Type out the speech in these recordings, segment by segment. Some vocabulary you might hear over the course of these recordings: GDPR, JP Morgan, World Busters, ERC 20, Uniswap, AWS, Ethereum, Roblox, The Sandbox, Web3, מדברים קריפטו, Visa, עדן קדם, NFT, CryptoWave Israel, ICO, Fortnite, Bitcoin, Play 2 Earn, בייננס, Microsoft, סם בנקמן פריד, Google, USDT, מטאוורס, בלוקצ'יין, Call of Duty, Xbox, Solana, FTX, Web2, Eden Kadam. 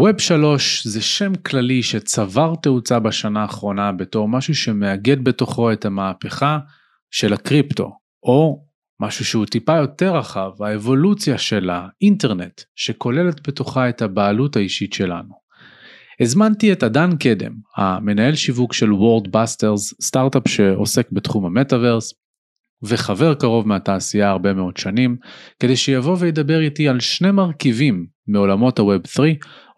ווב 3 זה שם כללי שצבר תאוצה בשנה האחרונה בתור משהו שמאגד בתוכו את המהפכה של הקריפטו, או משהו שהוא טיפה יותר רחב, האבולוציה של האינטרנט, שכוללת בתוכה את הבעלות האישית שלנו. הזמנתי את עדן קדם, המנהל שיווק של World Busters, סטארט-אפ שעוסק בתחום המטאברס, וחבר קרוב מהתעשייה הרבה מאוד שנים, כדי שיבוא וידבר איתי על שני מרכיבים מעולמות ה-Web3,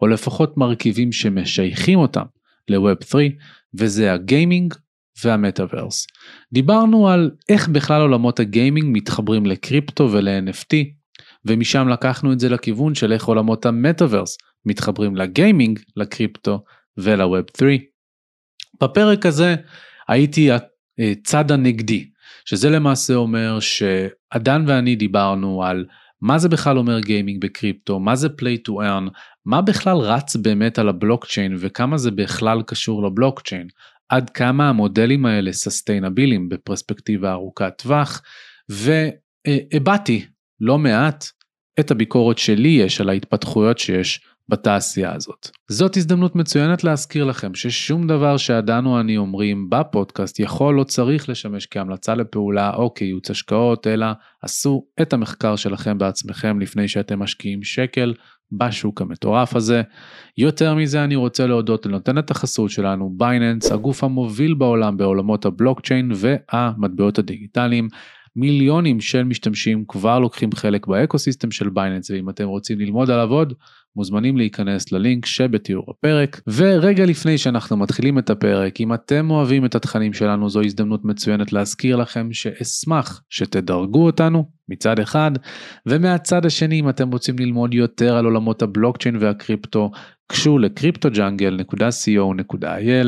או לפחות מרכיבים שמשייכים אותם ל-Web3, וזה הגיימינג והמטאברס. דיברנו על איך בכלל עולמות הגיימינג מתחברים לקריפטו ול-NFT, ומשם לקחנו את זה לכיוון של איך עולמות המטאברס מתחברים לגיימינג, לקריפטו ול-Web3. בפרק הזה הייתי הצד הנגדי, שזה למעשה אומר שעדן ואני דיברנו על מה זה בכלל אומר גיימינג בקריפטו, מה זה play to earn, מה בכלל רץ באמת על הבלוקצ'יין וכמה זה בכלל קשור לבלוקצ'יין, עד כמה המודלים האלה ססטיינבילים בפרספקטיבה ארוכת טווח, והבאתי לא מעט את הביקורת שלי יש על ההתפתחויות שיש בתעשייה הזאת. זאת הזדמנות מצוינת להזכיר לכם ששום דבר שעדן או אני אומרים בפודקאסט יכול או צריך לשמש כהמלצה לפעולה או כייעוץ השקעות, אלא עשו את המחקר שלכם בעצמכם לפני שאתם משקיעים שקל בשוק המטורף הזה. יותר מזה אני רוצה להודות לנותנת החסות שלנו, בייננס, הגוף המוביל בעולם בעולמות הבלוקצ'יין והמטבעות הדיגיטליים. מיליונים של משתמשים כבר לוקחים חלק באקוסיסטם של בייננס, ואם אתם רוצים ללמוד עליו עוד, מוזמנים להיכנס ללינק שבתיאור הפרק. ורגע לפני שאנחנו מתחילים את הפרק, אם אתם אוהבים את התכנים שלנו, זו הזדמנות מצוינת להזכיר לכם שאשמח שתדרגו אותנו מצד אחד, ומהצד השני אם אתם רוצים ללמוד יותר על עולמות הבלוקצ'יין והקריפטו, קשו ל-cryptojungle.co.il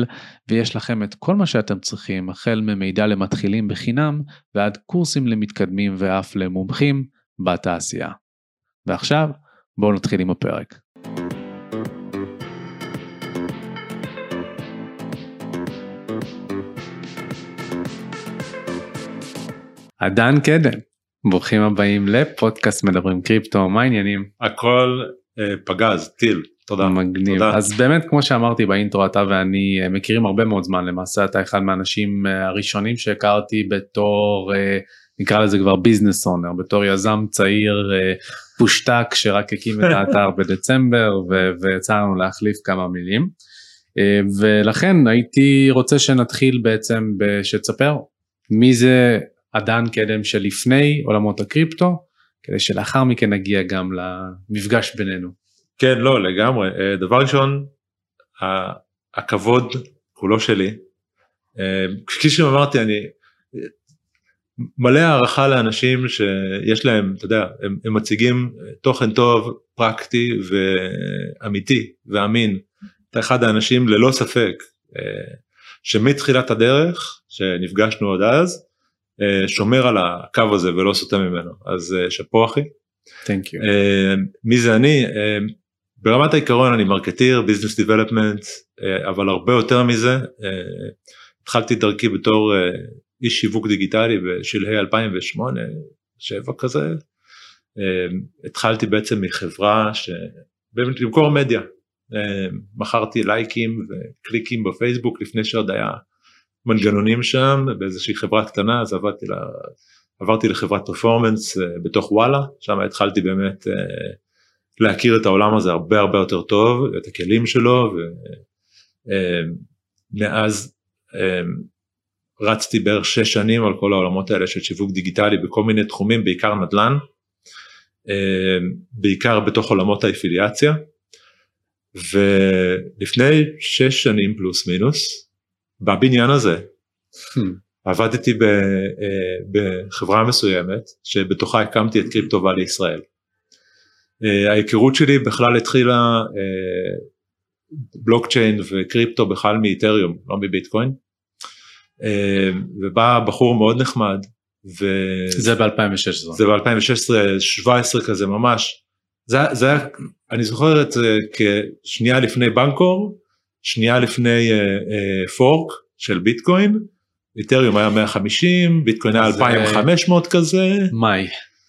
ויש לכם את כל מה שאתם צריכים, החל ממידע למתחילים בחינם ועד קורסים למתקדמים ואף למומחים בתעשייה. ועכשיו בואו נתחיל עם הפרק. עדן קדם, ברוכים הבאים לפודקאסט מדברים קריפטו, מה העניינים? הכל פגז, טיל, תודה. מגניב, תודה. אז באמת כמו שאמרתי באינטרו, אתה ואני מכירים הרבה מאוד זמן, למעשה אתה אחד מהאנשים הראשונים שהכרתי בתור... נקרא לזה כבר ביזנס אונר, בתור יזם צעיר פושטק שרק הקים את האתר בדצמבר, ויצאנו להחליף כמה מילים, ולכן הייתי רוצה שנתחיל בעצם שתספר מי זה עדן קדם שלפני עולמות הקריפטו, כדי שלאחר מכן נגיע גם למפגש בינינו. כן, לא, לגמרי. דבר ראשון, הכבוד כולו שלי, כשם אמרתי אני... מלא הערכה לאנשים שיש להם, אתה יודע, הם מציגים תוכן טוב, פרקטי ואמיתי ואמין. אתה אחד האנשים ללא ספק, שמתחילת הדרך, שנפגשנו עוד אז, שומר על הקו הזה ולא סוטה ממנו. אז שפו אחי. Thank you. מי זה אני? ברמת העיקרון אני מרקטיר, ביזנס דיבלפמנט, אבל הרבה יותר מזה, התחלתי דרכי בתור... איש שיווק דיגיטלי בשלהי 2008, 7 כזה, התחלתי בעצם מחברה שבמקור מדיה, מכרתי לייקים וקליקים בפייסבוק לפני שעוד היה מנגנונים שם, באיזושהי חברה קטנה, אז עברתי לחברת פרפורמנס בתוך וואלה, שם התחלתי באמת להכיר את העולם הזה הרבה הרבה יותר טוב, את הכלים שלו, ומאז רצתי בערך 6 שנים על כל העולמות האלה של שיווק דיגיטלי בכל מיני תחומים, בעיקר נדל"ן, בעיקר בתוך עולמות האפיליאציה, ולפני 6 שנים פלוס מינוס, בבניין הזה, עבדתי בחברה מסוימת, שבתוכה הקמתי את קריפטו-ואלי ישראל. ההיכרות שלי בכלל התחילה בלוקצ'יין וקריפטו בכלל מאתריום, לא מביטקוין, ובא בחור מאוד נחמד, זה ב-2016, זה ב-2016, 17 כזה ממש, זה היה, אני זוכר את זה כשנייה לפני בנקור, שנייה לפני פורק של ביטקוין, איתריום היה 150, ביטקוין היה 2500 כזה,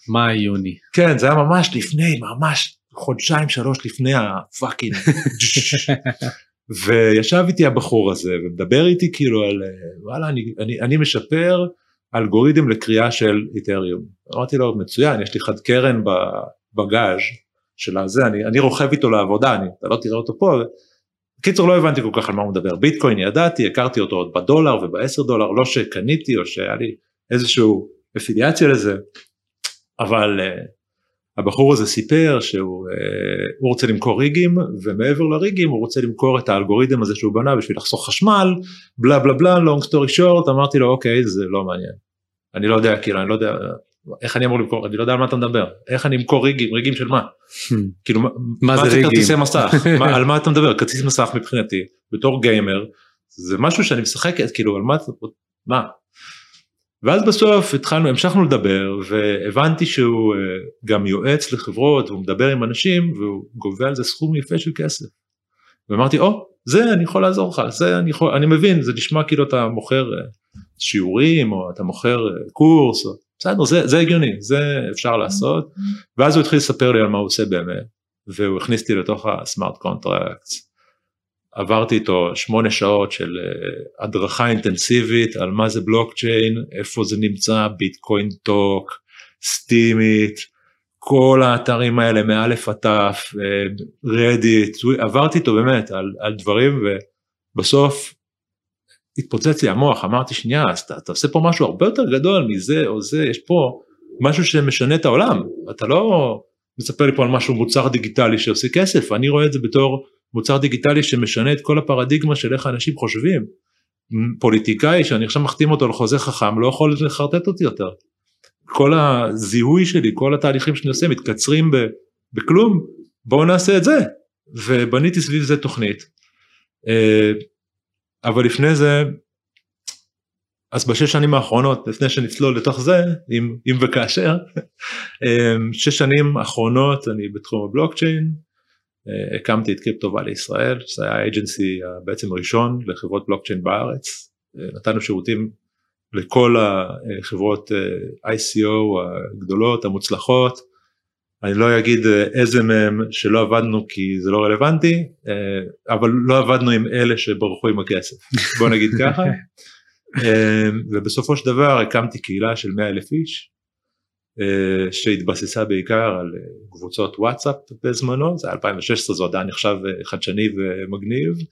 מאי, יוני, כן, זה היה ממש לפני, ממש חודשיים שלוש לפני הפאקינג, וישב איתי הבחור הזה, ומדבר איתי כאילו על, וואלה, אני משפר אלגוריתם לקריאה של איתריום. אמרתי לו, מצוין, יש לי חד קרן בבגאז' של הזה, אני רוכב איתו לעבודה, אתה לא תראה אותו פה, קיצור לא הבנתי כל כך על מה הוא מדבר, ביטקוין ידעתי, הכרתי אותו עוד בדולר וב$10, לא שקניתי או שהיה לי איזשהו אפיליאציה לזה, אבל הבחור הזה סיפר שהוא רוצה למכור ריגים, ומעבר לריגים הוא רוצה למכור את האלגוריתם הזה שהוא בנה בשביל לחסוך חשמל, בלה בלה בלה, long story short, אמרתי לו אוקיי, זה לא מעניין, אני לא יודע, כאילו, אני לא יודע, איך אני אמור למכור, אני לא יודע על מה אתה מדבר, איך אני אמכור ריגים, ריגים של מה? כאילו, מה זה כרטיסי מסך? על מה אתה מדבר? כרטיס מסך מבחינתי, בתור גיימר, זה משהו שאני משחק, כאילו, על מה? ואז בסוף המשכנו לדבר, והבנתי שהוא גם יועץ לחברות, והוא מדבר עם אנשים, והוא גובה על זה סכום יפה של כסף. ואמרתי, זה אני יכול לעזור לך, זה אני מבין, זה נשמע כאילו אתה מוכר שיעורים, או אתה מוכר קורס, או בסדר, זה הגיוני, זה אפשר לעשות, ואז הוא התחיל לספר לי על מה הוא עושה באמת, והוא הכניס אותי לתוך הסמארט קונטרקטס, עברתי איתו 8 שעות של הדרכה אינטנסיבית, על מה זה בלוקצ'יין, איפה זה נמצא, ביטקוין טוק, סטימית, כל האתרים האלה, מאלף עטף, רדיט, עברתי איתו באמת על דברים, ובסוף התפוצץ לי המוח, אמרתי שנייה, אז אתה עושה פה משהו הרבה יותר גדול מזה או זה, יש פה משהו שמשנה את העולם, אתה לא מספר לי פה על משהו מוצר דיגיטלי שעושה כסף, אני רואה את זה בתור מוצר דיגיטלי שמשנה את כל הפרדיגמה של איך אנשים חושבים, פוליטיקאי שאני עכשיו מחתים אותו לחוזה חכם, לא יכול לחרטט אותי יותר, כל הזיהוי שלי, כל התהליכים שאני עושה מתקצרים בכלום, בואו נעשה את זה, ובניתי סביב זה תוכנית, אבל לפני זה, אז ב6 שנים האחרונות, לפני שנצלול לתוך זה, אם וכאשר, 6 שנים האחרונות אני בתחום הבלוקצ'יין, הקמתי את CryptoWave Israel, שזה היה האג'נסי בעצם ראשון לחברות בלוקצ'יין בארץ, נתנו שירותים לכל החברות ICO הגדולות, המוצלחות, אני לא אגיד איזה מהם שלא עבדנו כי זה לא רלוונטי, אבל לא עבדנו עם אלה שברחו עם הכסף, בוא נגיד ככה, ובסופו של דבר הקמתי קהילה של 100,000 איש, שהתבססה בעיקר על קבוצות וואטסאפ בזמנו, זה 2016, זו עדיין נחשב חדשני ומגניב,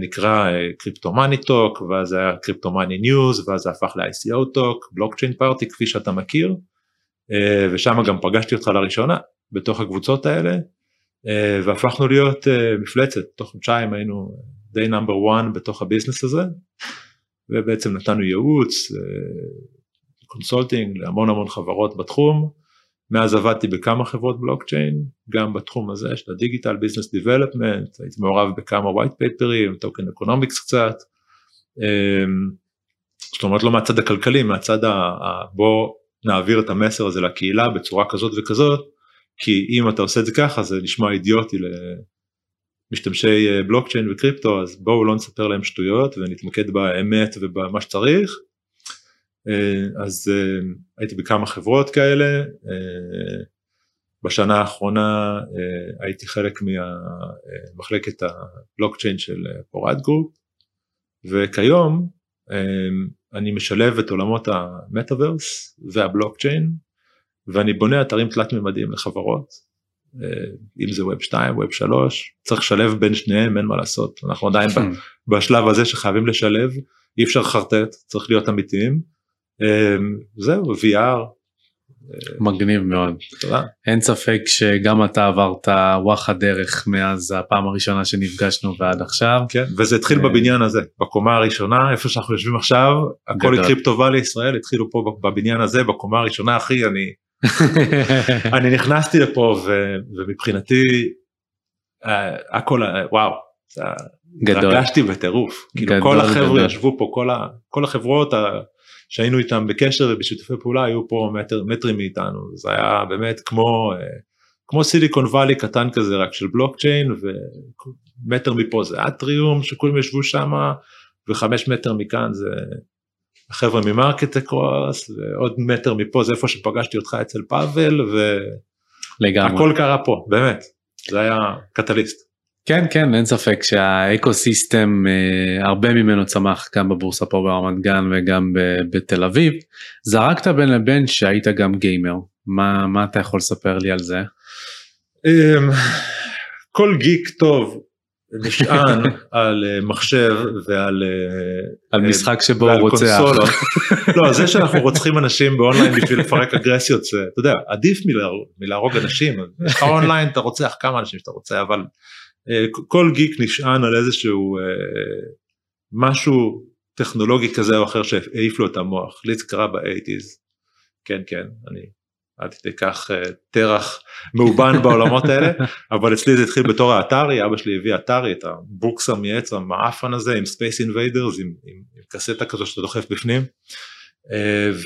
נקרא קריפטומני טוק, ואז היה קריפטומני ניוז, ואז הפך ל-ICO טוק, בלוקצ'יין פארטי כפי שאתה מכיר, ושם גם פגשתי אותך לראשונה, בתוך הקבוצות האלה, והפכנו להיות מפלצת, תוך חודשיים היינו די נאמבר 1 בתוך הביזנס הזה, ובעצם נתנו ייעוץ, קונסולטינג להמון המון חברות בתחום, מאז עבדתי בכמה חברות בלוקצ'יין, גם בתחום הזה של הדיגיטל ביזנס דיבלפמנט, הייתי מעורב בכמה ווייט פייפרים, טוקן אקונומיקס קצת, זאת אומרת לא מהצד הכלכלי, מהצד בו נעביר את המסר הזה לקהילה בצורה כזאת וכזאת, כי אם אתה עושה את זה ככה, זה נשמע אידיוטי למשתמשי בלוקצ'יין וקריפטו, אז בואו לא נספר להם שטויות ונתמקד באמת ובמה שצריך, אז הייתי בכמה חברות כאלה, בשנה האחרונה הייתי חלק ממחלקת הבלוקצ'יין של פורד גרופ, וכיום אני משלב את עולמות המטאברס והבלוקצ'יין, ואני בונה אתרים תלת ממדיים לחברות, אם זה Web2, Web3, צריך לשלב בין שניהם, אין מה לעשות, אנחנו עדיין בשלב הזה שחייבים לשלב, אי אפשר חרטט, צריך להיות אמיתיים, זהו, VR מגניב מאוד. אין ספק שגם אתה עברת וואח הדרך מאז הפעם הראשונה שנפגשנו ועד עכשיו, וזה התחיל בבניין הזה, בקומה הראשונה איפה שאנחנו יושבים עכשיו, הכל קריפטו לישראל התחילו פה בבניין הזה בקומה הראשונה, אחי, אני נכנסתי לפה ומבחינתי הכל, וואו, רגשתי בטירוף, כל החבר'ה ישבו פה, כל החברות שהיינו איתם בקשר ובשיתופי פעולה, היו פה מטרים מאיתנו, זה היה באמת כמו סיליקון וואלי קטן כזה, רק של בלוקצ'יין, ומטר מפה זה אטריום, שכולם ישבו שם, ו5 מטר מכאן זה החבר'ה ממרקט אקרוס, ועוד מטר מפה זה איפה שפגשתי אותך אצל פאבל, לגמרי. הכל קרה פה, באמת. זה היה קטליסט. כן, כן, אין ספק שהאקוסיסטם, הרבה ממנו צמח גם בבורסה פה ברמת גן וגם בתל אביב. זרקת בין לבין שהיית גם גיימר. מה אתה יכול לספר לי על זה? כל גיק טוב נשען על מחשב ועל משחק שבו הוא רוצה. לא, זה שאנחנו רוצחים אנשים באונליין בשביל לפרק אגרסיות, אתה יודע, עדיף מלהרוג אנשים. לך אונליין אתה רוצח כמה אנשים שאתה רוצה, אבל כל גיק נשען על איזשהו משהו טכנולוגי כזה או אחר שהעיף לו את המוח. לי זה קרה ב-80s. כן, כן, אני עד תיקח תרח מאובן בעולמות האלה, אבל אצלי זה התחיל בתור האתרי, אבא שלי הביא אתרי, את הבוקס המייעץ, המאפן הזה, עם ספייס אינווידרס, עם קסטה כזו שאתה דוחף בפנים,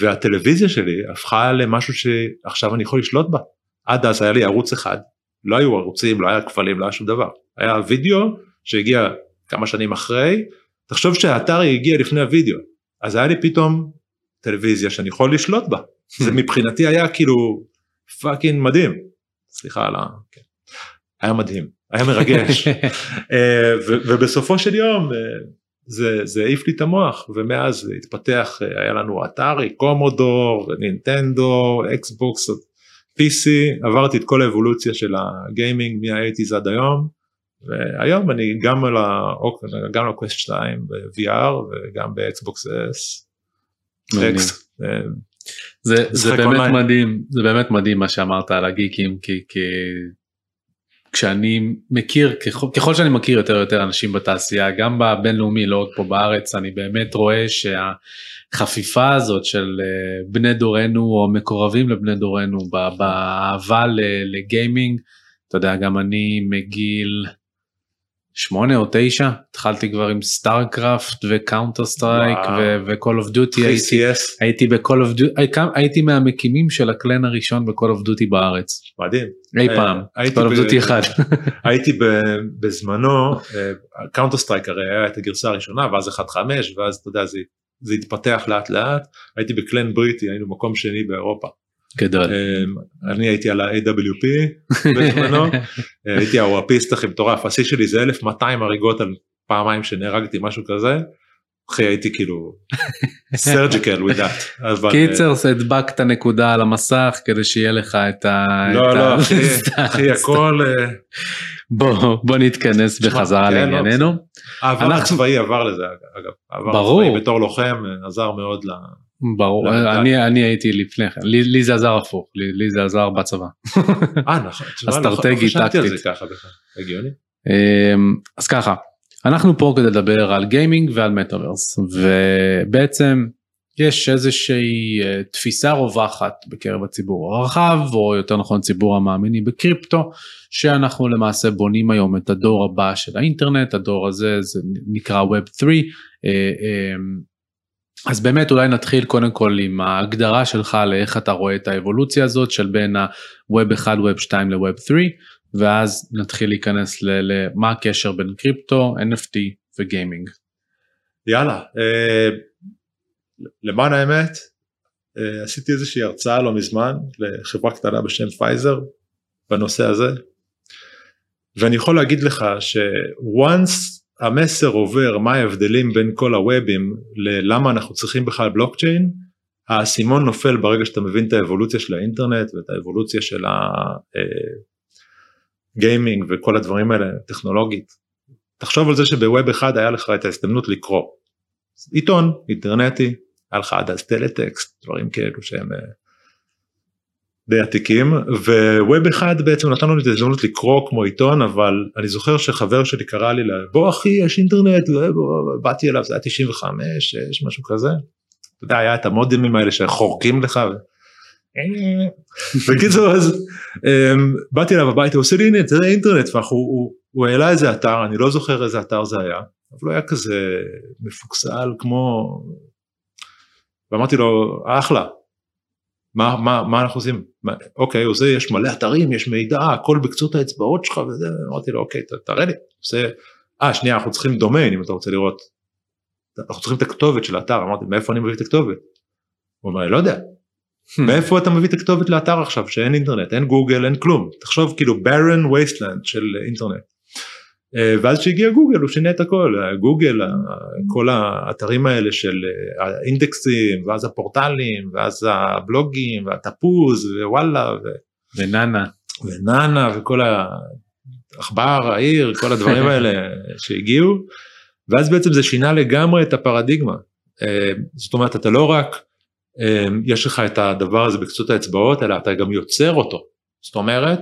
והטלוויזיה שלי הפכה למשהו שעכשיו אני יכול לשלוט בה. עד אז היה לי ערוץ אחד, לא היו ערוצים, לא היה כפלים, לא היה שום דבר. היה וידאו שהגיע כמה שנים אחרי, תחשוב שהאתרי הגיע לפני הוידאו, אז היה לי פתאום טלוויזיה שאני יכול לשלוט בה. זה מבחינתי היה כאילו פאקינג מדהים, סליחה על ה... היה מדהים, היה מרגש, ובסופו של יום זה העיף לי את המוח, ומאז התפתח, היה לנו אתרי, קומודור, נינטנדו, אקסבוקס, PC, עברתי את כל האבולוציה של הגיימינג מה-80s עד היום, והיום אני גם על ה-Quest 2 ב-VR וגם באקסבוקס S, אקס, זה באמת מדהים, זה באמת מדהים מה שאמרת על הגיקים, כי כשאני מכיר, ככל שאני מכיר יותר ויותר אנשים בתעשייה, גם בבינלאומי, לא עוד פה בארץ, אני באמת רואה שהחפיפה הזאת של בני דורנו, או מקורבים לבני דורנו, באהבה לגיימינג, אתה יודע, גם אני מגיל 8 או 9, התחלתי כבר עם סטארקראפט וקאונטר סטרייק ו-Call of Duty, הייתי ב-Call of Duty, הייתי מהמקימים של הקלן הראשון ב-Call of Duty בארץ. מדהים. אי פעם, Call of Duty 1. הייתי בזמנו, קאונטר סטרייק הרי היה את הגרסה הראשונה, ואז 1.5, ואז אתה יודע, זה התפתח לאט לאט, הייתי בקלן בריטי, היינו מקום שני באירופה. גדול. אני הייתי על ה-AWP בזמנו, הייתי הוואפיסט הכי מטורף, השיא שלי זה 1200 הריגות על פעמיים שנהרגתי, משהו כזה, אחרי הייתי כאילו surgical with that. קיצר, הדבקת נקודה על המסך כדי שיהיה לך את ה... לא, לא, אחי, הכל... בוא נתכנס בחזרה לענייננו. העבר הצבאי עבר לזה, אגב. ברור. בתור לוחם עזר מאוד ל... ברור, אני הייתי לפני כן, לי זה עזר הפוך, לי זה עזר בצבא. נכון, אסטרטגית, טקטית. אז ככה, אנחנו פה כדי לדבר על גיימינג ועל מטאוורס, ובעצם יש איזושהי תפיסה רווחת בקרב הציבור הרחב, או יותר נכון ציבור המאמיני בקריפטו, שאנחנו למעשה בונים היום את הדור הבא של האינטרנט, הדור הזה זה נקרא Web3, אז באמת אולי נתחיל קודם כל עם ההגדרה שלך לאיך אתה רואה את האבולוציה הזאת של בין ה-Web 1, Web 2 ל-Web 3, ואז נתחיל להיכנס למה הקשר בין קריפטו, NFT וגיימינג. יאללה, למען האמת, עשיתי איזושהי הרצאה לא מזמן לחברה קטנה בשם פייזר בנושא הזה, ואני יכול להגיד לך ש-once המסר עובר מה ההבדלים בין כל הוובים ללמה אנחנו צריכים בכלל בלוקצ'יין, הסימון נופל ברגע שאתה מבין את האבולוציה של האינטרנט ואת האבולוציה של הגיימינג וכל הדברים האלה טכנולוגית. תחשוב על זה שבוויב אחד היה לך את ההסתמנות לקרוא. עיתון, אינטרנטי, היה לך עד אז טלטקסט, דברים כאלו שהם די עתיקים, וויב אחד בעצם נתנו לי את הזדמנות לקרוא כמו עיתון, אבל אני זוכר שחבר שלי קרא לי, בוא אחי, יש אינטרנט, באתי אליו, זה היה 95, יש משהו כזה, אתה יודע, היה את המודמים האלה שחורקים לך, בקיצור, אז באתי אליו הביתה, הוא עושה לי, הנה, זה אינטרנט, הוא העלה איזה אתר, אני לא זוכר איזה אתר זה היה, אבל הוא היה כזה מפוקסל כמו, ואמרתי לו, אחלה, מה אנחנו עושים? אוקיי, עושה, יש מלא אתרים, יש מידע, הכל בקצות האצבעות שלך, וזה, אמרתי לו, אוקיי, תראה לי, עושה, שנייה, אנחנו צריכים דומיין, אם אתה רוצה לראות, אנחנו צריכים את הכתובת של האתר, אמרתי, מאיפה אני מביא את הכתובת? הוא אומר, לא יודע, מאיפה אתה מביא את הכתובת לאתר עכשיו, שאין אינטרנט, אין גוגל, אין כלום. תחשוב כאילו barren wasteland של אינטרנט. ואז שהגיע גוגל, הוא שינה את הכל. גוגל, כל האתרים האלה של האינדקסים, ואז הפורטלים, ואז הבלוגים, והטפוז, ווואלה, ונאנה, וכל האחבר, העיר, כל הדברים האלה שהגיעו. ואז בעצם זה שינה לגמרי את הפרדיגמה. זאת אומרת, אתה לא רק, יש לך את הדבר הזה בקצות האצבעות, אלא אתה גם יוצר אותו. זאת אומרת,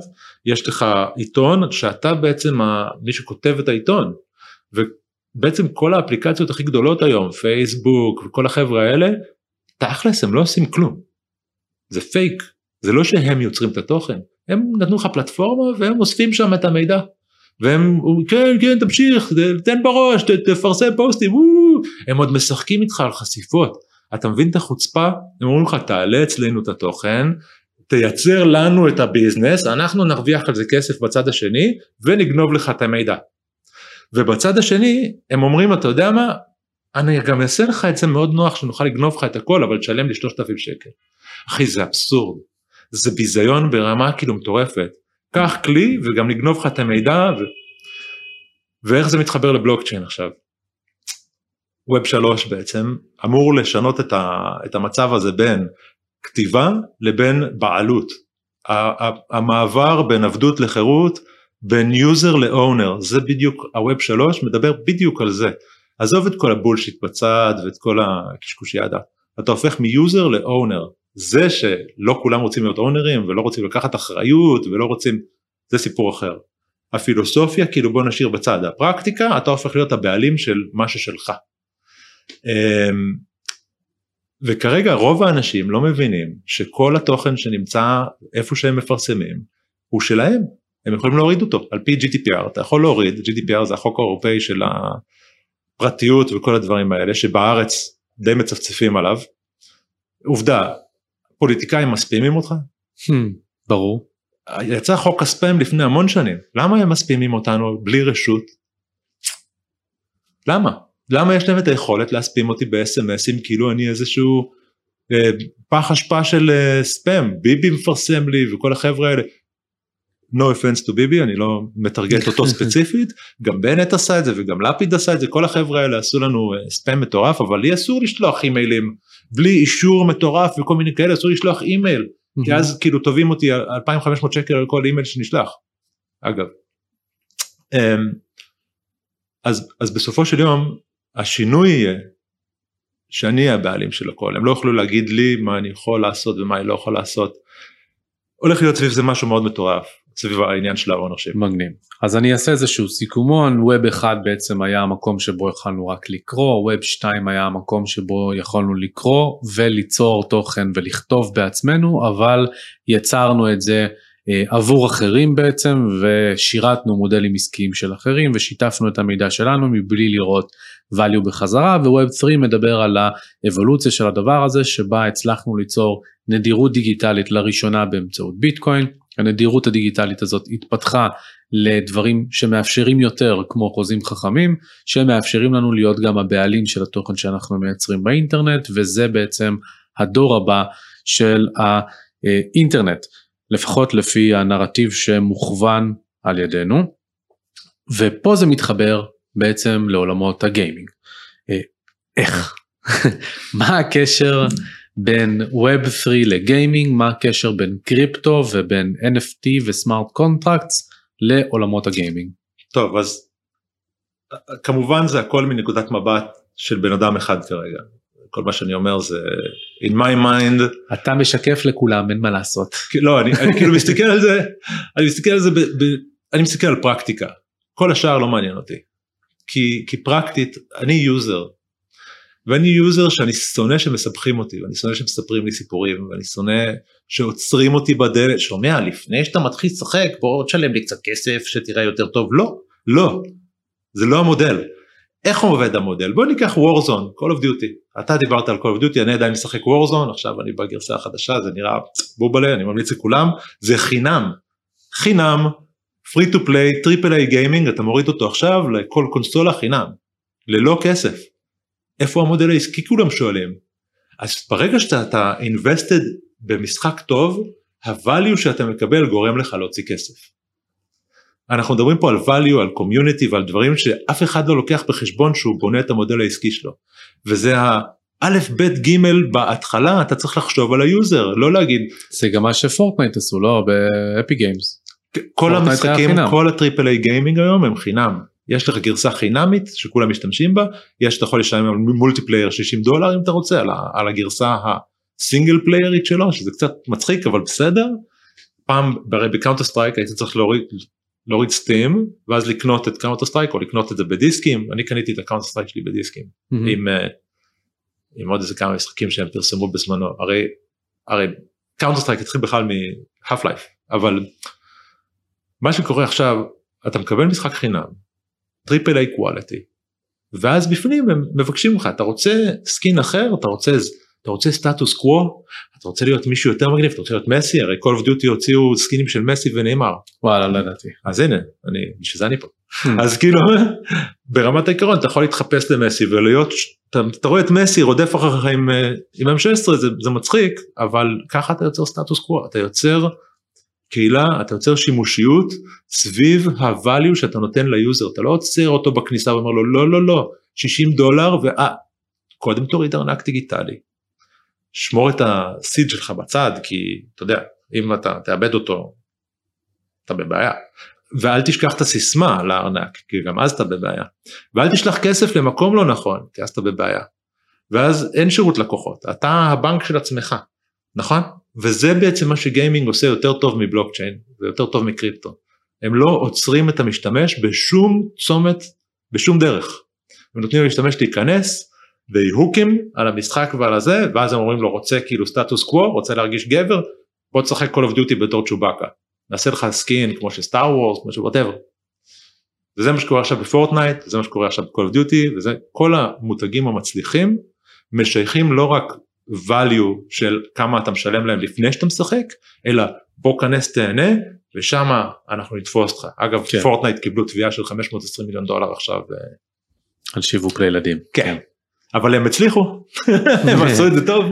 יש לך עיתון, שאתה בעצם מי שכותב את העיתון, ובעצם כל האפליקציות הכי גדולות היום, פייסבוק וכל החבר'ה האלה, תכלס הם לא עושים כלום. זה פייק, זה לא שהם יוצרים את התוכן, הם נתנו לך פלטפורמה, והם אוספים שם את המידע, והם, כן, תמשיך, תן בראש, תפרסם פוסטים, הם עוד משחקים איתך על חשיפות, אתה מבין את החוצפה, הם אומרים לך, תעלה אצלנו את התוכן, תייצר לנו את הביזנס, אנחנו נרוויח על זה כסף בצד השני, ונגנוב לך את המידע. ובצד השני, הם אומרים, אתה יודע מה, אני גם אעשה לך את זה מאוד נוח, שנוכל לגנוב לך את הכל, אבל תשלם לי 3,000 שקל. אחי, זה אבסורד. זה ביזיון ברמה כאילו מטורפת. קח כלי, וגם נגנוב לך את המידע, ואיך זה מתחבר לבלוקצ'יין עכשיו? ווב 3 בעצם, אמור לשנות את המצב הזה בין, כתיבה לבין בעלות, המעבר בין עבדות לחירות, בין יוזר לאונר, זה בדיוק, הווב 3 מדבר בדיוק על זה, עזוב את כל הבולשיט בצד ואת כל הקשקושי עדה, אתה הופך מיוזר לאונר, זה שלא כולם רוצים להיות אונרים ולא רוצים לקחת אחריות ולא רוצים, זה סיפור אחר, הפילוסופיה כאילו בוא נשאיר בצד, הפרקטיקה אתה הופך להיות הבעלים של מה ששלך, וכרגע רוב האנשים לא מבינים שכל התוכן שנמצא איפה שהם מפרסמים הוא שלהם, הם יכולים להוריד אותו, על פי GDPR, אתה יכול להוריד, GDPR זה החוק האירופאי של הפרטיות וכל הדברים האלה שבארץ די מצפצפים עליו, עובדה, פוליטיקאים מספימים אותך? ברור. יצא חוק הספאם לפני המון שנים, למה הם מספימים אותנו בלי רשות? למה? למה יש להם את היכולת להספים אותי ב-SMSים, כאילו אני איזשהו פח השפעה של ספאם, ביבי מפרסם לי וכל החבר'ה האלה, no offense to ביבי, אני לא מתרגט אותו ספציפית, גם בנט עשה את זה וגם לפיד עשה את זה, כל החבר'ה האלה עשו לנו ספאם מטורף, אבל לי אסור לשלוח אימיילים, בלי אישור מטורף וכל מיני כאלה, אסור לשלוח אימייל, כי אז כאילו תובעים אותי 2,500 שקל על כל אימייל שנשלח, אגב. אז בסופו של יום, השינוי יהיה שאני הבעלים של הכל, הם לא יוכלו להגיד לי מה אני יכול לעשות ומה אני לא יכול לעשות, הולך להיות סביב זה משהו מאוד מטורף, סביב העניין של האונרשיפ. מגניב, אז אני אעשה איזשהו סיכומון, ווב 1 בעצם היה המקום שבו יכולנו רק לקרוא, ווב 2 היה המקום שבו יכולנו לקרוא וליצור תוכן ולכתוב בעצמנו, אבל יצרנו את זה עבור אחרים בעצם, ושירתנו מודלים עסקיים של אחרים, ושיתפנו את המידע שלנו מבלי לראות value בחזרה, ו-Web3 מדבר על האבולוציה של הדבר הזה, שבה הצלחנו ליצור נדירות דיגיטלית לראשונה באמצעות ביטקוין, הנדירות הדיגיטלית הזאת התפתחה לדברים שמאפשרים יותר, כמו חוזים חכמים, שמאפשרים לנו להיות גם הבעלים של התוכן שאנחנו מייצרים באינטרנט, וזה בעצם הדור הבא של האינטרנט. לפחות לפי הנרטיב שמוכוון על ידינו, ופה זה מתחבר בעצם לעולמות הגיימינג. איך? מה הקשר בין Web3 לגיימינג, מה הקשר בין קריפטו ובין NFT וסמארט קונטרקטס לעולמות הגיימינג? טוב, אז כמובן זה הכל מנקודת מבט של בן אדם אחד כרגע. כל מה שאני אומר זה, in my mind, אתה משקף לכולם, אין מה לעשות. לא, אני כאילו מסתכל על זה, אני מסתכל על פרקטיקה, כל השאר לא מעניין אותי, כי פרקטית, אני יוזר, ואני יוזר שאני שונא שמספחים אותי, ואני שונא שמספרים לי סיפורים, ואני שונא שעוצרים אותי בדלת, שומע, לפני שאתה מתחיל לשחק, בוא תשלם לי קצת כסף, שתראה יותר טוב, לא, זה לא המודל, איך עובד המודל? בוא ניקח Warzone, Call of Duty. אתה דיברת על Call of Duty, אני עדיין משחק Warzone, עכשיו אני בגרסה החדשה, זה נראה בובלה, אני ממליץ לכולם, זה חינם, free to play, AAA gaming, אתה מוריד אותו עכשיו לכל קונסולה חינם, ללא כסף. איפה המודל העסקי? כולם שואלים. אז ברגע שאתה invested במשחק טוב, הvalue שאתה מקבל גורם לך להוציא כסף. אנחנו מדברים פה על value, על community ועל דברים שאף אחד לא לוקח בחשבון שהוא בונה את המודל העסקי שלו. וזה האלף בית גימל בהתחלה, אתה צריך לחשוב על היוזר, לא להגיד. זה גם מה שפורטנייט עשו, לא? באפיק גיימס. כל המשחקים, כל הטריפל-איי גיימינג היום הם חינם. יש לך גרסה חינמית שכולם משתמשים בה, יש שאתה יכול לשלם על מולטיפלייר $60 אם אתה רוצה, על הגרסה הסינגל פליירית שלו, שזה קצת מצחיק אבל בסדר. פעם בקאונטר סטרייק היית צריך להוריד סטים, ואז לקנות את קאונטר סטרייק או לקנות את זה בדיסקים, אני קניתי את הקאונטר סטרייק שלי בדיסקים, עם עוד איזה כמה משחקים שהם פרסמו בזמנו, הרי קאונטר סטרייק התחיל בכלל מהאף לייף, אבל מה שקורה עכשיו, אתה מקבל משחק חינם, טריפל-איי קואליטי, ואז בפנים הם מבקשים לך, אתה רוצה סקין אחר, אתה רוצה סטטוס קוו, אתה רוצה להיות מישהו יותר מגניב, אתה רוצה להיות מסי, הרי Call of Duty הוציאו סקינים של מסי ונאמר. וואלה, לא ידעתי. אז הנה, שזה אני פה. אז כאילו, ברמת העיקרון, אתה יכול להתחפש למסי, ולהיות, אתה רואה את מסי רודף אחריך עם M16, זה מצחיק, אבל ככה אתה יוצר סטטוס קוו, אתה יוצר קהילה, אתה יוצר שימושיות סביב ה-value שאתה נותן ליוזר, אתה לא עוצר אותו בכניסה ואומר לו, לא, לא, לא, $60, קודם תוריד ארנק דיגיטלי, שמור את הסיד שלך בצד, כי אתה יודע, אם אתה תאבד אותו, אתה בבעיה, ואל תשכח את הסיסמה לארנק, כי גם אז אתה בבעיה, ואל תשלח כסף למקום לא נכון, כי אז אתה בבעיה, ואז אין שירות לקוחות, אתה הבנק של עצמך, נכון? וזה בעצם מה שגיימינג עושה יותר טוב מבלוקצ'יין, ויותר טוב מקריפטו. הם לא עוצרים את המשתמש בשום צומת, בשום דרך. הם נותנים להשתמש להיכנס, והיהוקים על המשחק ועל הזה, ואז הם אומרים לו, רוצה כאילו סטטוס קוו, רוצה להרגיש גבר, בוא תשחק Call of Duty בתור צ'ובאקה. נעשה לך סקין כמו שסטאר וורס, כמו שוואטאבר. וזה מה שקורה עכשיו בפורטנייט, וזה מה שקורה עכשיו ב-Call of Duty, וזה כל המותגים המצליחים, משייכים לא רק value של כמה אתה משלם להם לפני שאתה משחק, אלא בוא כנס תהנה, ושם אנחנו נתפוס אותך. אגב, כן. פורטנייט קיבלו תביעה של $520 מיליון עכשיו. על שיווק לילדים. כן. כן. אבל הם הצליחו, הם עשו את זה טוב.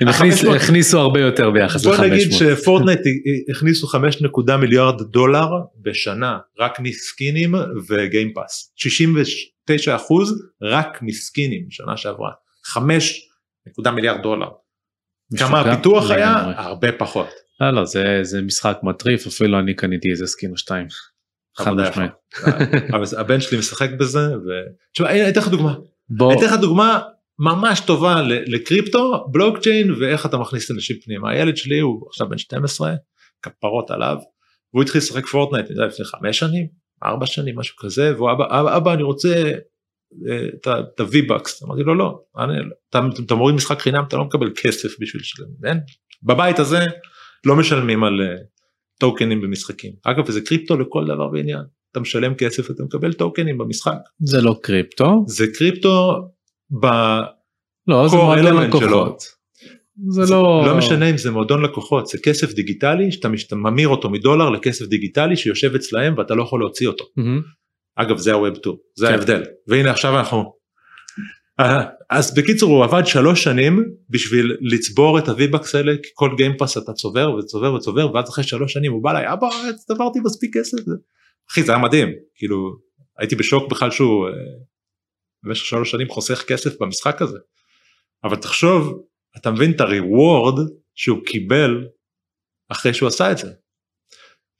הם הכניסו הרבה יותר ביחס ל-500. בוא נגיד שפורטנייט הכניסו $5 מיליארד בשנה, רק מסקינים וגיימפאס. 69% רק מסקינים שנה שעברה. $5 מיליארד. כמה הפיתוח היה? הרבה פחות. לא, זה משחק מטריף, אפילו אני קניתי איזה סקין או שתיים. הבן שלי משחק בזה, תשמע, הייתה לך דוגמה ממש טובה לקריפטו, בלוקצ'יין, ואיך אתה מכניס אנשים פנימה. הילד שלי הוא עכשיו בן 12, כפרות עליו, והוא התחיל לשחק פורטנייט, אני יודע, לפני 5 שנים, 4 שנים, משהו כזה, והוא אבא, אני רוצה את ה-V-Bucks, אמרתי לו לא, אתה מוריד משחק חינם, אתה לא מקבל כסף בשביל שלם, בבית הזה לא משלמים על טוקנים במשחקים, אגב זה קריפטו לכל דבר בעניין, אתה משלם כסף אתה מקבל טוקנים במשחק, זה לא קריפטו, זה קריפטו בקור אלמנט שלו, זה לא משנה אם זה מועדון לקוחות, זה כסף דיגיטלי, שאתה ממיר אותו מדולר לכסף דיגיטלי שיושב אצלהם ואתה לא יכול להוציא אותו, אגב זה ה-Web2, זה ההבדל, והנה עכשיו אנחנו, אז בקיצור הוא עבד 3 שנים, בשביל לצבור את ה-V-Bucks האלה, כי כל גיימפס אתה צובר וצובר וצובר, ואז אחרי 3 שנים הוא בא אליי, אבא צברתי מספיק כסף, אחי זה היה מדהים, כאילו הייתי בשוק בכלל שהוא, במשך 3 שנים חוסך כסף במשחק הזה, אבל תחשוב, אתה מבין את ה-reward שהוא קיבל, אחרי שהוא עשה את זה,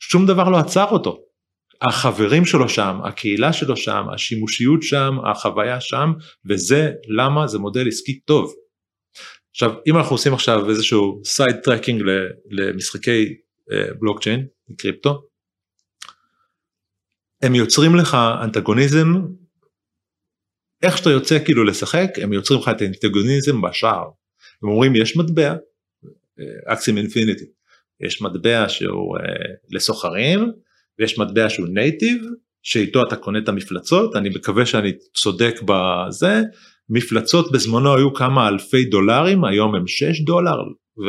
שום דבר לא עצר אותו, החברים שלו שם, הקהילה שלו שם, השימושיות שם, החוויה שם, וזה למה זה מודל עסקי טוב. עכשיו, אם אנחנו עושים עכשיו איזשהו סייד טרקינג למשחקי בלוקצ'יין, קריפטו, הם יוצרים לך אנטגוניזם, איך שאתה יוצא כאילו לשחק, הם יוצרים לך את האנטגוניזם בשער. הם אומרים, יש מטבע, Axie Infinity, יש מטבע שהוא לסוחרים, ויש מטבע שהוא נייטיב, שאיתו אתה קונה את המפלצות, אני מקווה שאני צודק בזה, מפלצות בזמנו היו כמה אלפי דולרים, היום הם $6,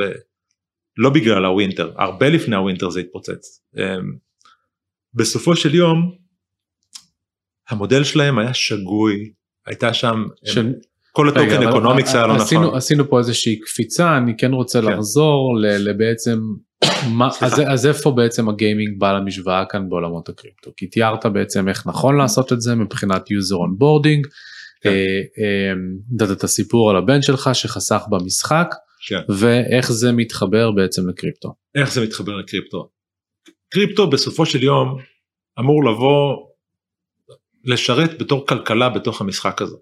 ולא בגלל הווינטר, הרבה לפני הווינטר זה התפוצץ. בסופו של יום, המודל שלהם היה שגוי, הייתה שם... כל הטוקן אקונומיקס היה לא נכון. עשינו פה איזושהי קפיצה, אני כן רוצה לחזור לבעצם, אז איפה בעצם הגיימינג בא למשוואה כאן בעולמות הקריפטו? כי תיארת בעצם איך נכון לעשות את זה מבחינת user onboarding, דעת את הסיפור על הבן שלך שחסך במשחק, ואיך זה מתחבר בעצם לקריפטו? איך זה מתחבר לקריפטו? קריפטו בסופו של יום אמור לבוא, לשרת בתור כלכלה בתוך המשחק הזה.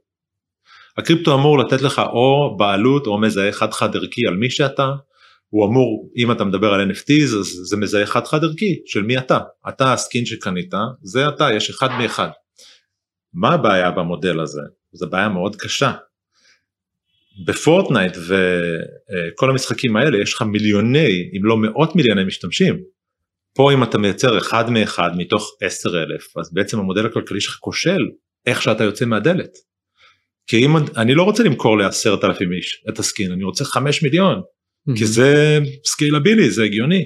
הקריפטו אמור לתת לך או בעלות או מזהה חד-חד ערכי על מי שאתה, הוא אמור, אם אתה מדבר על NFTs, אז זה מזהה חד-חד ערכי של מי אתה. אתה הסקין שקנית, זה אתה, יש אחד מאחד. מה הבעיה במודל הזה? זו בעיה מאוד קשה. בפורטנייט וכל המשחקים האלה, יש לך מיליוני, אם לא מאות מיליוני משתמשים. פה אם אתה מייצר אחד מאחד מתוך 10,000, אז בעצם המודל הכלכלי שלך כושל, איך שאתה יוצא מהדלת. כי אם אני לא רוצה למכור ל10,000 איש את הסקין, אני רוצה 5 מיליון, כי זה סקיילבילי, זה הגיוני.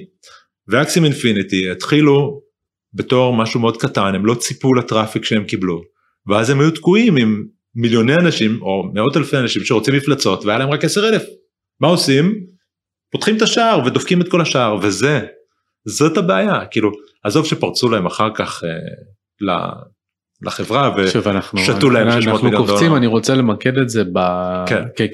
ואקסים אינפיניטי התחילו בתור משהו מאוד קטן, הם לא ציפו לטראפיק שהם קיבלו, ואז הם היו תקועים עם מיליוני אנשים, או מאות אלפי אנשים שרוצים מפלצות, והיה להם רק 10,000. מה עושים? פותחים את השער ודופקים את כל השער, וזה, זאת הבעיה, כאילו, עזוב שפרצו להם אחר כך לחברה, ושתו להם 600 מיליון דולר. אני רוצה למקד את זה,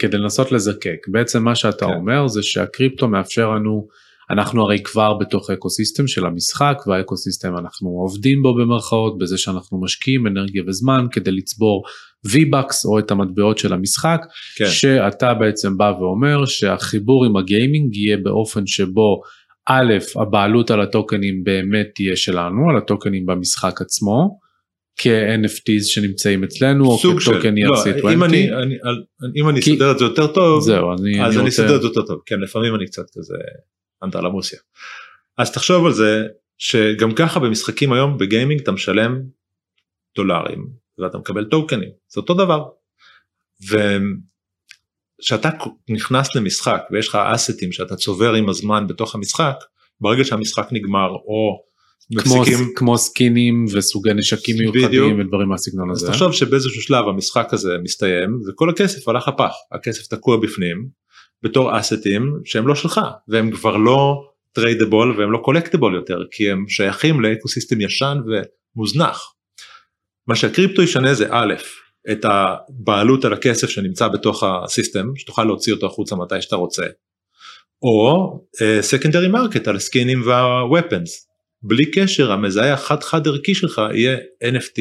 כדי לנסות לזקק, בעצם מה שאתה אומר, זה שהקריפטו מאפשר לנו, אנחנו הרי כבר בתוך האקוסיסטם של המשחק, והאקוסיסטם אנחנו עובדים בו במרכאות, בזה שאנחנו משקיעים אנרגיה וזמן, כדי לצבור V-Bucks, או את המטבעות של המשחק, שאתה בעצם בא ואומר, שהחיבור עם הגיימינג, יהיה באופן שבו, א', הבעלות על הטוקנים באמת תהיה שלנו, על הטוקנים במשחק עצמו, כ-NFTs שנמצאים אצלנו, או כטוקן ERC 20. אם אני אסדר את זה יותר טוב, אז אני אסדר את זה יותר טוב. כן, לפעמים אני קצת כזה אנדרלמוסיה. אז תחשוב על זה, שגם ככה במשחקים היום, בגיימינג אתה משלם דולרים, ואתה מקבל טוקנים. זה אותו דבר. כשאתה נכנס למשחק ויש לך אסטים שאתה צובר עם הזמן בתוך המשחק, ברגע שהמשחק נגמר או מפסיקים... כמו סקינים וסוגי נשקים מיוחדים ודברים מהסגנון הזה. אז תחשוב שבאיזשהו שלב המשחק הזה מסתיים, וכל הכסף הלך הפח, הכסף תקוע בפנים, בתור אסטים שהם לא שלך, והם כבר לא טריידבול והם לא קולקטבול יותר, כי הם שייכים לאקוסיסטם ישן ומוזנח. מה שהקריפטו ישנה זה א', את הבעלות על הכסף שנמצא בתוך הסיסטם, שתוכל להוציא אותו החוצה מתי שאתה רוצה, או secondary market על הסקינים וה-weapons, בלי קשר, המזהה החד-חד ערכי שלך יהיה NFT,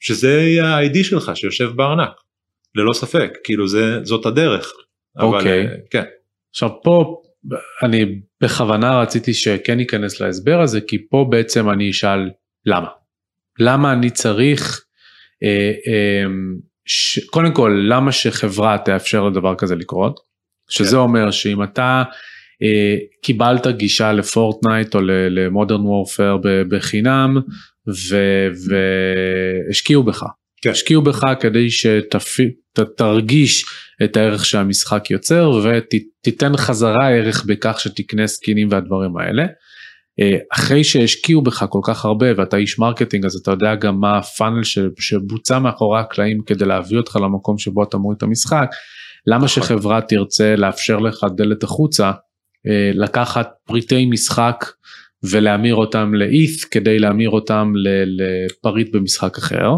שזה יהיה ה-ID שלך שיושב בארנק, ללא ספק, כאילו זאת הדרך. אוקיי, כן. עכשיו פה, אני בכוונה רציתי שכן ניכנס להסבר הזה, כי פה בעצם אני אשאל למה. למה אני צריך... קודם כל, למה שחברה תאפשר לדבר כזה לקרות? שזה אומר שאם אתה קיבלת גישה לפורטנייט או למודרן וורפר בחינם, והשקיעו בך. השקיעו בך כדי שתרגיש את הערך שהמשחק יוצר, ותיתן חזרה ערך בכך שתקנה סקינים והדברים האלה. אחרי שהשקיעו בך כל כך הרבה, ואתה איש מרקטינג, אז אתה יודע גם מה הפאנל שבוצע מאחורי הקלעים, כדי להביא אותך למקום שבו אתה מוריד את המשחק, למה שחברה תרצה לאפשר לך דלת החוצה, לקחת פריטי משחק, ולהמיר אותם לאית' כדי להמיר אותם לפריט במשחק אחר,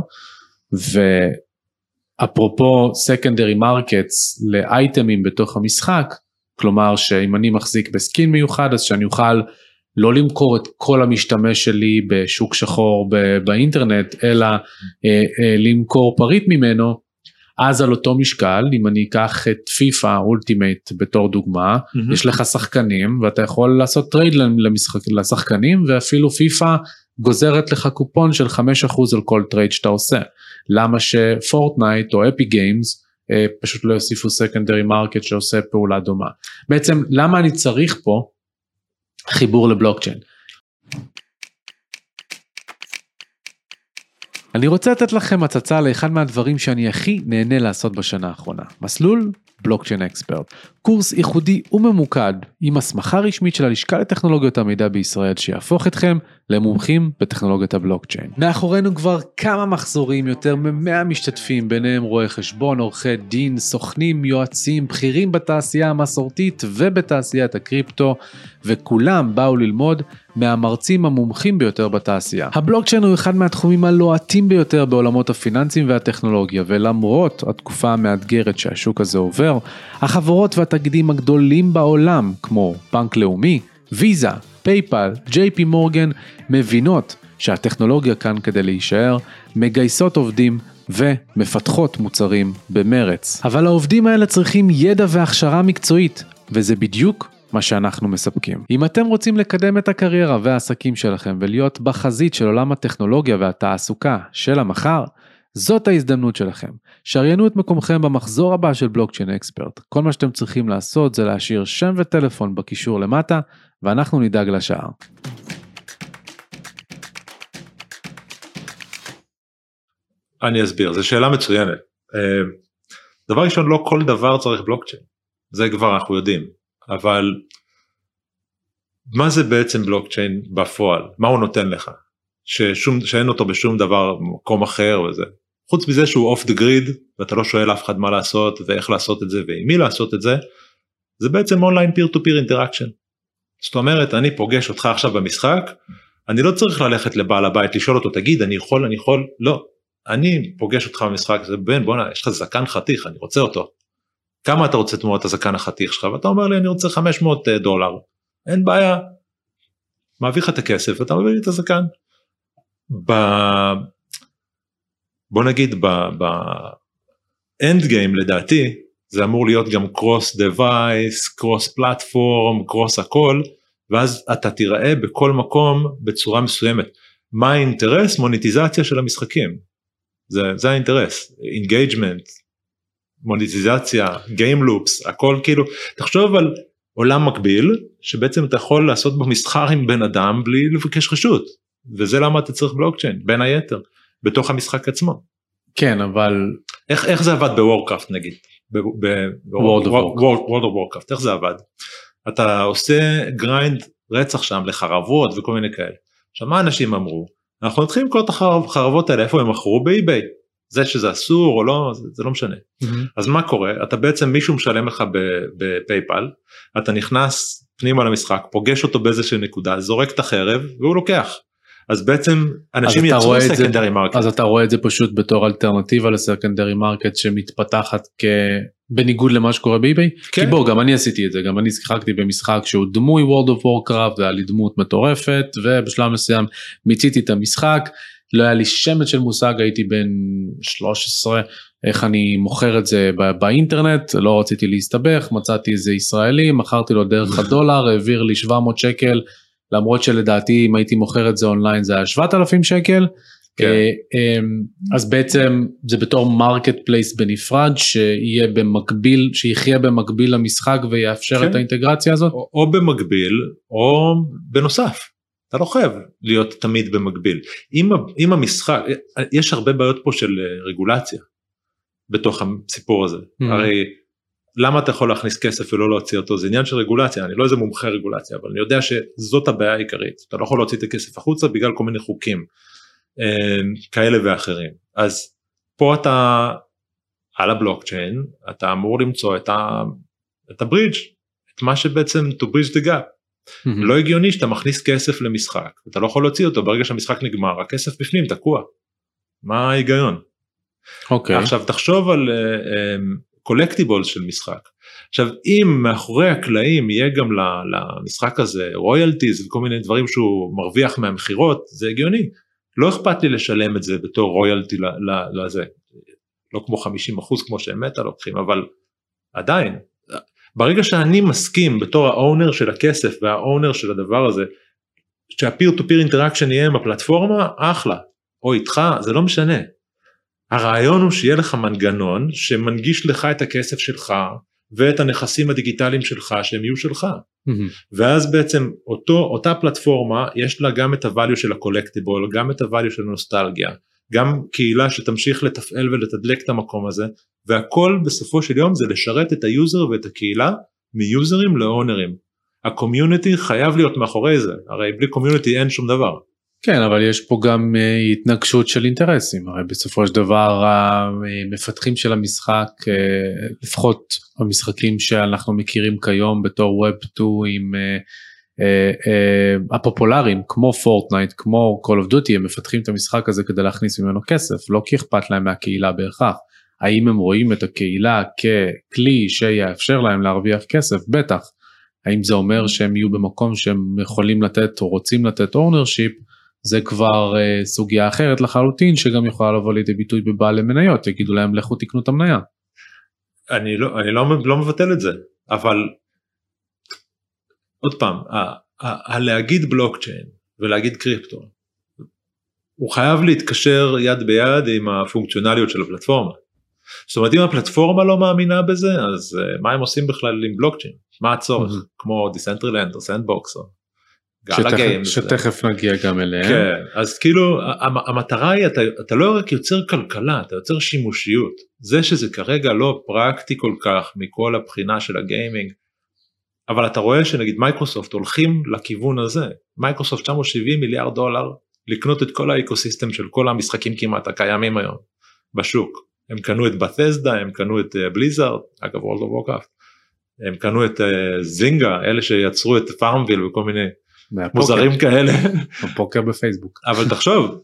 ואפרופו secondary markets, לאייטמים בתוך המשחק, כלומר שאם אני מחזיק בסקין מיוחד, אז שאני אוכל, לא למכור את כל המשתמש שלי בשוק שחור באינטרנט, אלא למכור פריט ממנו, אז על אותו משקל, אם אני אקח את פיפה אולטימייט בתור דוגמה, יש לך שחקנים, ואתה יכול לעשות טרייד לשחקנים, ואפילו פיפה גוזרת לך קופון של 5% על כל טרייד שאתה עושה. למה שפורטנייט או אפי גיימס, פשוט לא יוסיפו סקנדרי מרקט שעושה פעולה דומה. בעצם למה אני צריך פה, חיבור לבלוקצ'יין. אני רוצה לתת לכם הצצה לאחד מהדברים שאני הכי נהנה לעשות בשנה האחרונה. מסלול בלוקצ'יין אקספרט. קורס ייחודי וממוקד עם הסמכה רשמית של הלשכה לטכנולוגיות המידע בישראל שיהפוך אתכם למומחים בטכנולוגיית הבלוקצ'יין. מאחורינו כבר כמה מחזורים, יותר מ100 משתתפים, ביניהם רואי חשבון, עורכי דין, סוכנים, יועצים, בכירים בתעשייה המסורתית ובתעשיית הקריפטו, וכולם באו ללמוד מהמרצים המומחים ביותר בתעשייה. הבלוקצ'יין הוא אחד מהתחומים הלוהטים ביותר בעולמות הפיננסים והטכנולוגיה, ולמרות התקופה המאתגרת שהשוק הזה עובר, החברות והתאגידים הגדולים בעולם, כמו בנק לאומי, ויזה, פייפל, JP מורגן, מבינות שהטכנולוגיה כאן כדי להישאר, מגייסות עובדים ומפתחות מוצרים במרץ. אבל העובדים האלה צריכים ידע והכשרה מקצועית, וזה בדיוק מה שאנחנו מספקים. אם אתם רוצים לקדם את הקריירה והעסקים שלכם ולהיות בחזית של עולם הטכנולוגיה והתעסוקה של המחר, זאת ההזדמנות שלכם. שריינו את מקומכם במחזור הבא של בלוקצ'יין אקספרט. כל מה שאתם צריכים לעשות זה להשאיר שם וטלפון בקישור למטה, ואנחנו נדאג לשאר. אני אסביר, זו שאלה מצוינת. דבר ראשון, לא כל דבר צריך בלוקצ'יין. זה כבר אנחנו יודעים. אבל מה זה בעצם בלוקצ'יין בפועל? מה הוא נותן לך? שאין אותו בשום דבר במקום אחר וזה. חוץ מזה שהוא אוף דה גריד, ואתה לא שואל אף אחד מה לעשות ואיך לעשות את זה ועם מי לעשות את זה, זה בעצם אונליין פיר טו פיר אינטראקשן. זאת אומרת, אני פוגש אותך עכשיו במשחק, אני לא צריך ללכת לבעל הבית, לשאול אותו, תגיד, אני יכול, לא. אני פוגש אותך במשחק, זה בן, בוא נע, יש לך זקן חתיך, אני רוצה אותו. כמה אתה רוצה תמורת הזקן החתיך שלך, ואתה אומר לי, אני רוצה $500, אין בעיה, מעביר לך את הכסף, ואתה מביא לי את הזקן. בוא נגיד, ב-end game לדעתי, זה אמור להיות גם cross device, cross platform, cross הכל, ואז אתה תראה בכל מקום, בצורה מסוימת, מה האינטרס? מוניטיזציה של המשחקים, זה האינטרס, engagement, מוניטיזציה, game loops, הכל כאילו, תחשוב על עולם מקביל, שבעצם אתה יכול לעשות בו מסחר עם בן אדם, בלי לבקש רשות, וזה למה אתה צריך בלוקצ'יין, בין היתר, בתוך המשחק עצמו. כן, אבל... איך זה עבד בוורקראפט נגיד? ב-World of Warcraft, איך זה עבד? אתה עושה גריינד רצח שם, לחרבות וכל מיני כאלה. עכשיו, מה אנשים אמרו? אנחנו נתחיל למכור את החרבות האלה, איפה הם מכרו? באיביי. זה שזה אסור או לא, זה לא משנה. אז מה קורה? אתה בעצם מישהו משלם לך בפייפל, אתה נכנס פנימה למשחק, פוגש אותו באיזושהי נקודה, זורק את החרב, והוא לוקח. אז בעצם אנשים יצאו לסקנדרי מרקט. אז אתה רואה את זה פשוט בתור אלטרנטיבה לסקנדרי מרקט, שמתפתחת בניגוד למה שקורה באיביי. כי בוא, גם אני עשיתי את זה, גם אני שיחקתי במשחק שהוא דמוי World of Warcraft, זה היה לי דמות מטורפת, ובשלב מסוים מיציתי את המשחק, לא היה לי שמץ של מושג, הייתי בן 13, איך אני מוכר את זה באינטרנט, לא רציתי להסתבך, מצאתי איזה ישראלי, מכרתי לו דרך $1, העביר לי $700, למרות שלדעתי אם הייתי מוכר את זה אונליין זה היה $7,000, אז בעצם זה בתור מרקט פלייס בנפרד, שיחיה במקביל למשחק ויאפשר את האינטגרציה הזאת? או במקביל, או בנוסף. אתה לא חייב להיות תמיד במקביל. אם המשחק, יש הרבה בעיות פה של רגולציה, בתוך הסיפור הזה. הרי, למה אתה יכול להכניס כסף ולא להוציא אותו? זה עניין של רגולציה, אני לא איזה מומחה רגולציה, אבל אני יודע שזאת הבעיה העיקרית. אתה לא יכול להוציא את הכסף החוצה, בגלל כל מיני חוקים, כאלה ואחרים. אז פה אתה, על הבלוקצ'יין, אתה אמור למצוא את הברידג', את מה שבעצם to bridge the gap. לא הגיוני שאתה מכניס כסף למשחק, אתה לא יכול להוציא אותו, ברגע שהמשחק נגמר, הכסף בפנים תקוע. מה ההיגיון? עכשיו תחשוב על קולקטיבול של משחק. עכשיו אם מאחורי הקלעים יהיה גם למשחק הזה רויאלטיז וכל מיני דברים שהוא מרוויח מהמחירות, זה הגיוני. לא אכפת לי לשלם את זה בתור רויאלטי לזה. לא כמו 50% כמו שהאמת הלוקחים, אבל עדיין. ברגע שאני מסכים בתור האונר של הכסף והאונר של הדבר הזה, שהפיר טו פיר אינטראקשן יהיה עם הפלטפורמה, אחלה, או איתך, זה לא משנה. הרעיון הוא שיהיה לך מנגנון שמנגיש לך את הכסף שלך, ואת הנכסים הדיגיטליים שלך, שהם יהיו שלך. ואז בעצם אותה פלטפורמה, יש לה גם את הvalue של הקולקטיבול, גם את הvalue של הנוסטלגיה, גם קהילה שתמשיך לתפעל ולתדלק את המקום הזה, והכל בסופו של יום זה לשרת את היוזר ואת הקהילה מיוזרים לאונרים. הקומיוניטי חייב להיות מאחורי זה, הרי בלי קומיוניטי אין שום דבר. כן, אבל יש פה גם התנגשות של אינטרסים, הרי בסופו של דבר המפתחים של המשחק, לפחות המשחקים שאנחנו מכירים כיום בתור Web2 עם הפופולריים, כמו פורטנייט, כמו Call of Duty, הם מפתחים את המשחק הזה כדי להכניס ממנו כסף, לא כי אכפת להם מהקהילה בהכרח. האם הם רואים את הקהילה ככלי שיאפשר להם להרוויח כסף? בטח. האם זה אומר שהם יהיו במקום שהם יכולים לתת או רוצים לתת אונרשיפ? זה כבר סוגיה אחרת לחלוטין, שגם יכולה לבוא לידי ביטוי בבעלי מניות, יגידו להם לכו תקנו את המניה. אני לא מבטל את זה, אבל עוד פעם, להגיד בלוקצ'יין ולהגיד קריפטו, הוא חייב להתקשר יד ביד עם הפונקציונליות של הפלטפורמה. זאת אומרת, אם הפלטפורמה לא מאמינה בזה, אז מה הם עושים בכלל עם בלוקצ'יין? מה הצורך? כמו דיסנטרילנד או סנדבוקס או גאלה גיימס. שתכף נגיע גם אליהם. כן, אז כאילו המטרה היא, אתה לא רק יוצר כלכלה, אתה יוצר שימושיות. זה שזה כרגע לא פרקטי כל כך מכל הבחינה של הגיימינג, אבל אתה רואה שנגיד מייקרוסופט הולכים לכיוון הזה. מייקרוסופט 970 מיליארד דולר לקנות את כל האקוסיסטם של כל המשחקים כמעט הקיימים היום בשוק. הם קנו את בתסדה, הם קנו את בליזארד, אגב World of Warcraft, הם קנו את זינגה, אלה שיצרו את פארמביל וכל מיני מוזרים כאלה. הפוקר בפייסבוק. אבל תחשוב,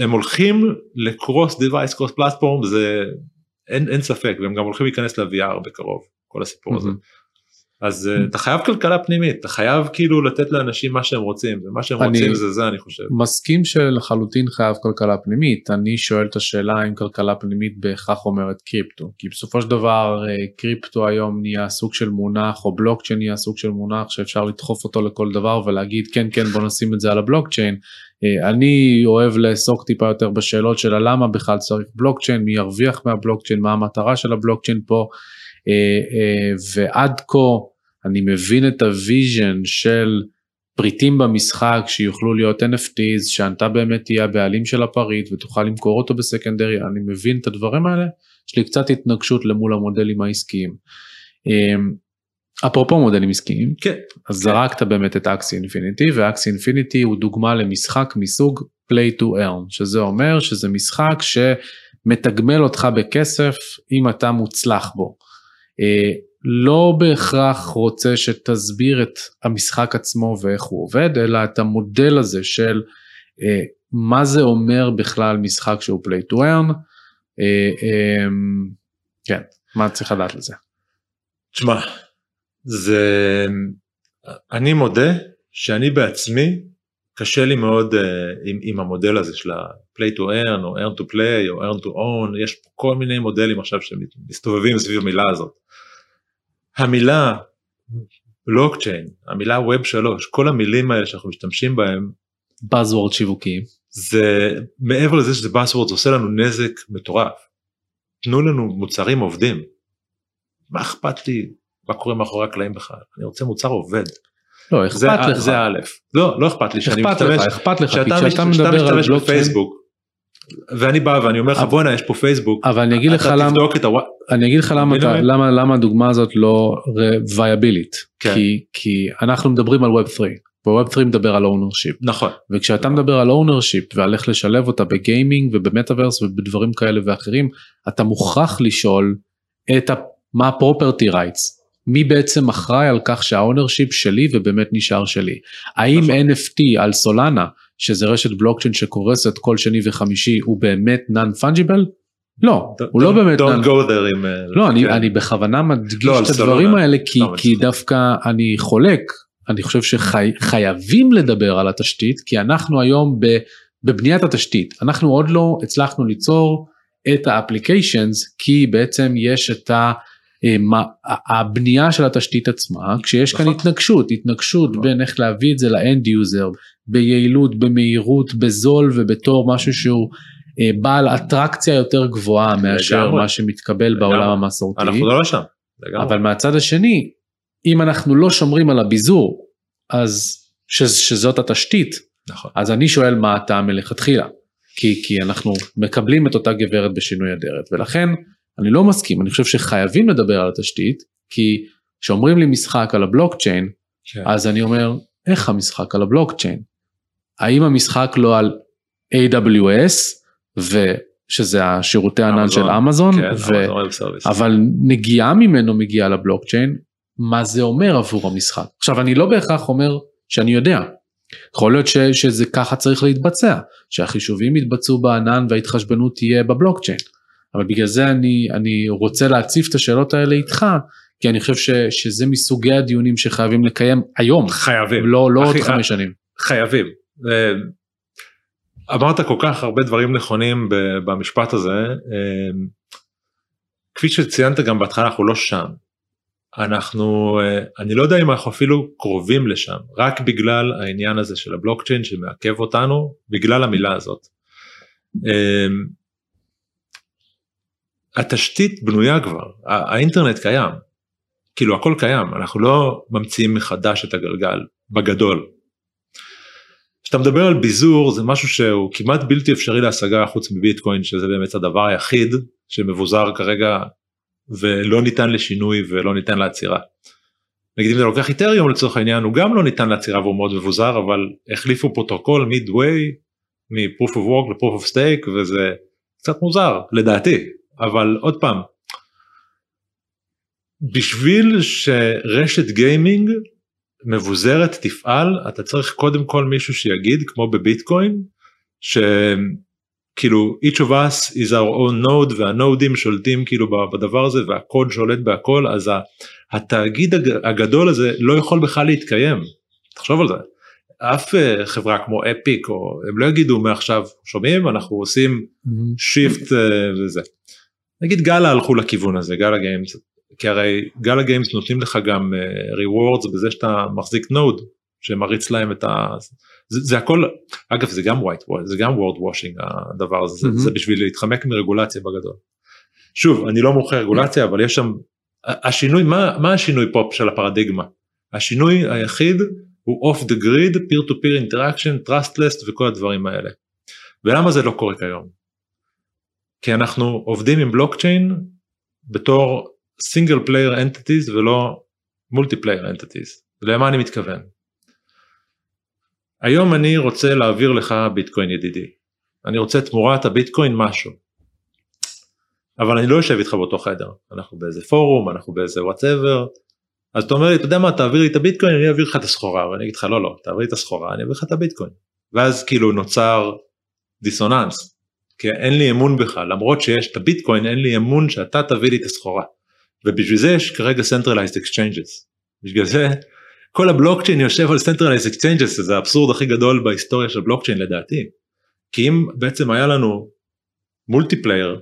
הם הולכים לקרוס דיווייס, קרוס פלטפורם, זה אין ספק, והם גם הולכים להיכנס ל-VR בקרוב, כל הסיפור הזה. אז אתה חייב כלכלה פנימית, אתה חייב כאילו לתת לאנשים מה שהם רוצים, ומה שהם רוצים זה אני חושב. מסכים שלחלוטין חייב כלכלה פנימית, אני שואל את השאלה אם כלכלה פנימית בהכרח אומרת קריפטו, כי בסופו של דבר קריפטו היום נהיה סוג של מונח, או בלוקצ'יין נהיה סוג של מונח, שאפשר לדחוף אותו לכל דבר ולהגיד כן כן בוא נשים את זה על הבלוקצ'יין, אני אוהב לעסוק טיפה יותר בשאלות של למה בכלל צריך בלוקצ'יין, מי ירוויח מהבלוקצ'יין, מה המטרה של הבלוקצ'יין פה, ועד כה אני מבין את הוויז'ן של פריטים במשחק שיוכלו להיות NFTs, שאתה באמת תהיה הבעלים של הפריט ותוכל למכור אותו בסקנדרי, אני מבין את הדברים האלה, יש לי קצת התנגשות למול המודלים העסקיים. אפרופו מודלים עסקיים, אז זרקת באמת את Axie Infinity, ו-Axie Infinity הוא דוגמה למשחק מסוג Play to Earn, שזה אומר שזה משחק שמתגמל אותך בכסף אם אתה מוצלח בו. לא בהכרח רוצה שתסביר את המשחק עצמו ואיך הוא עובד, אלא את המודל הזה של מה זה אומר בכלל משחק שהוא play to earn, כן, מה צריך לדעת לזה? תשמע, אני מודה שאני בעצמי, קשה לי מאוד עם המודל הזה של ה-play to earn, או earn to play, או earn to own, יש כל מיני מודלים עכשיו שמסתובבים סביב המילה הזאת. המילה בלוקצ'יין, המילה ווב 3, כל המילים האלה שאנחנו משתמשים בהם, Buzzword שיווקיים. זה, מעבר לזה שזה Buzzword, זה עושה לנו נזק מטורף. תנו לנו מוצרים עובדים. מה אכפת לי? מה קורה מאחורי הקלעים בכלל? אני רוצה מוצר עובד. לא, אכפת לך. זה א', לא אכפת לי שאני משתמש. אכפת לך, כשאתה מדבר על בפייסבוק, ואני בא ואני אומר לך בואנה יש פה פייסבוק, אבל אני אגיד לך למה הדוגמה הזאת לא וייבילית, כי אנחנו מדברים על Web3, ו-Web3 מדבר על אונרשיפ, וכשאתה מדבר על אונרשיפ והלך לשלב אותה בגיימינג ובמטאברס ובדברים כאלה ואחרים, אתה מוכרח לשאול מה הפרופרטי רייטס, מי בעצם אחראי על כך שהאונרשיפ שלי ובאמת נשאר שלי, האם NFT על סולנה שזה רשת בלוקצ'יין שקורסת כל שני וחמישי, הוא באמת non-fungible? לא, הוא לא באמת... Don't go there עם... לא, אני בכוונה מדגיש את הדברים האלה, כי דווקא אני חולק, אני חושב שחייבים לדבר על התשתית, כי אנחנו היום בבניית התשתית, אנחנו עוד לא הצלחנו ליצור את האפליקיישנס, כי בעצם יש את הבנייה של התשתית עצמה, כשיש כאן התנגשות בין איך להביא את זה לאנד יוזר, ביעילות, במהירות, בזול ובתור משהו שהוא בעל אטרקציה יותר גבוהה מאשר מה שמתקבל בעולם המסורתי. אנחנו לא שם. אבל מהצד השני, אם אנחנו לא שומרים על הביזור, אז שזאת התשתית, אז אני שואל מה אתה מלכתחילה, כי אנחנו מקבלים את אותה גברת בשינוי הדרך, ולכן אני לא מסכים, אני חושב שחייבים לדבר על התשתית, כי כשאומרים לי משחק על הבלוקצ'יין, אז אני אומר, איך המשחק על הבלוקצ'יין? האם המשחק לא על AWS, שזה השירותי הענן של אמזון, אבל נגיעה ממנו מגיעה לבלוקצ'יין, מה זה אומר עבור המשחק? עכשיו, אני לא בהכרח אומר שאני יודע, יכול להיות שזה ככה צריך להתבצע, שהחישובים יתבצעו בענן וההתחשבנות תהיה בבלוקצ'יין, אבל בגלל זה אני רוצה להציף את השאלות האלה איתך, כי אני חושב שזה מסוגי הדיונים שחייבים לקיים היום. חייבים. לא עוד 5 שנים. חייבים. אמרת כל כך הרבה דברים נכונים במשפט הזה, כפי שציינת גם בהתחלה, אנחנו לא שם. אני לא יודע אם אנחנו אפילו קרובים לשם, רק בגלל העניין הזה של הבלוקצ'יין שמעכב אותנו, בגלל המילה הזאת. התשתית בנויה כבר, האינטרנט קיים, כאילו הכל קיים, אנחנו לא ממציאים מחדש את הגלגל, בגדול. כשאתה מדבר על ביזור, זה משהו שהוא כמעט בלתי אפשרי להשגה חוץ מביטקוין, שזה באמת הדבר היחיד שמבוזר כרגע, ולא ניתן לשינוי ולא ניתן לעצירה. נגיד אם אתה לוקח איתריום לצורך העניין, הוא גם לא ניתן לעצירה והוא מאוד מבוזר, אבל החליפו פרוטוקול מידווי, מ-proof of work ל-proof of stake, וזה קצת מוזר, לדעתי. אבל עוד פעם, בשביל שרשת גיימינג מבוזרת תפעל, אתה צריך קודם כל מישהו שיגיד, כמו בביטקוין, שכאילו, each of us is our own node, והנודים שולטים כאילו בדבר הזה, והקוד שולט בהכל, אז התאגיד הגדול הזה לא יכול בכלל להתקיים. תחשוב על זה. אף חברה כמו אפיק, או הם לא יגידו מעכשיו, שומעים, אנחנו עושים שיפט וזה. נגיד גאלה הלכו לכיוון הזה, גאלה גיימס, כי הרי גאלה גיימס נותנים לך גם rewards בזה שאתה מחזיק נוד, שמריץ להם את ה... זה הכל, אגב זה גם white washing, זה גם world washing הדבר הזה, זה בשביל להתחמק מרגולציה בגדול. שוב, אני לא מוכר רגולציה, אבל יש שם, השינוי, מה השינוי פה של הפרדיגמה? השינוי היחיד הוא off the grid, peer to peer interaction, trustless וכל הדברים האלה. ולמה זה לא קורה כיום? כי אנחנו עובדים עם בלוקצ'יין בתור single player entities ולא multiplayer entities. למה אני מתכוון? היום אני רוצה להעביר לך ביטקוין ידידי. אני רוצה תמורת הביטקוין משהו. אבל אני לא יושב איתך באותו חדר. אנחנו באיזה פורום, אנחנו באיזה whatever. אז אתה אומר לי, אתה יודע מה, תעביר לי את הביטקוין, אני אעביר לך את הסחורה. ואני אגיד לך, לא, תעביר לי את הסחורה, אני אעביר לך את הביטקוין. ואז כאילו נוצר דיסוננס. כי אין לי אמון בך, למרות שיש את הביטקוין, אין לי אמון שאתה תביא לי את הסחורה. ובשביל זה יש כרגע Centralized Exchanges. בשביל זה, כל הבלוקצ'יין יושב על Centralized Exchanges, זה האבסורד הכי גדול בהיסטוריה של בלוקצ'יין לדעתי. כי אם בעצם היה לנו multiplayer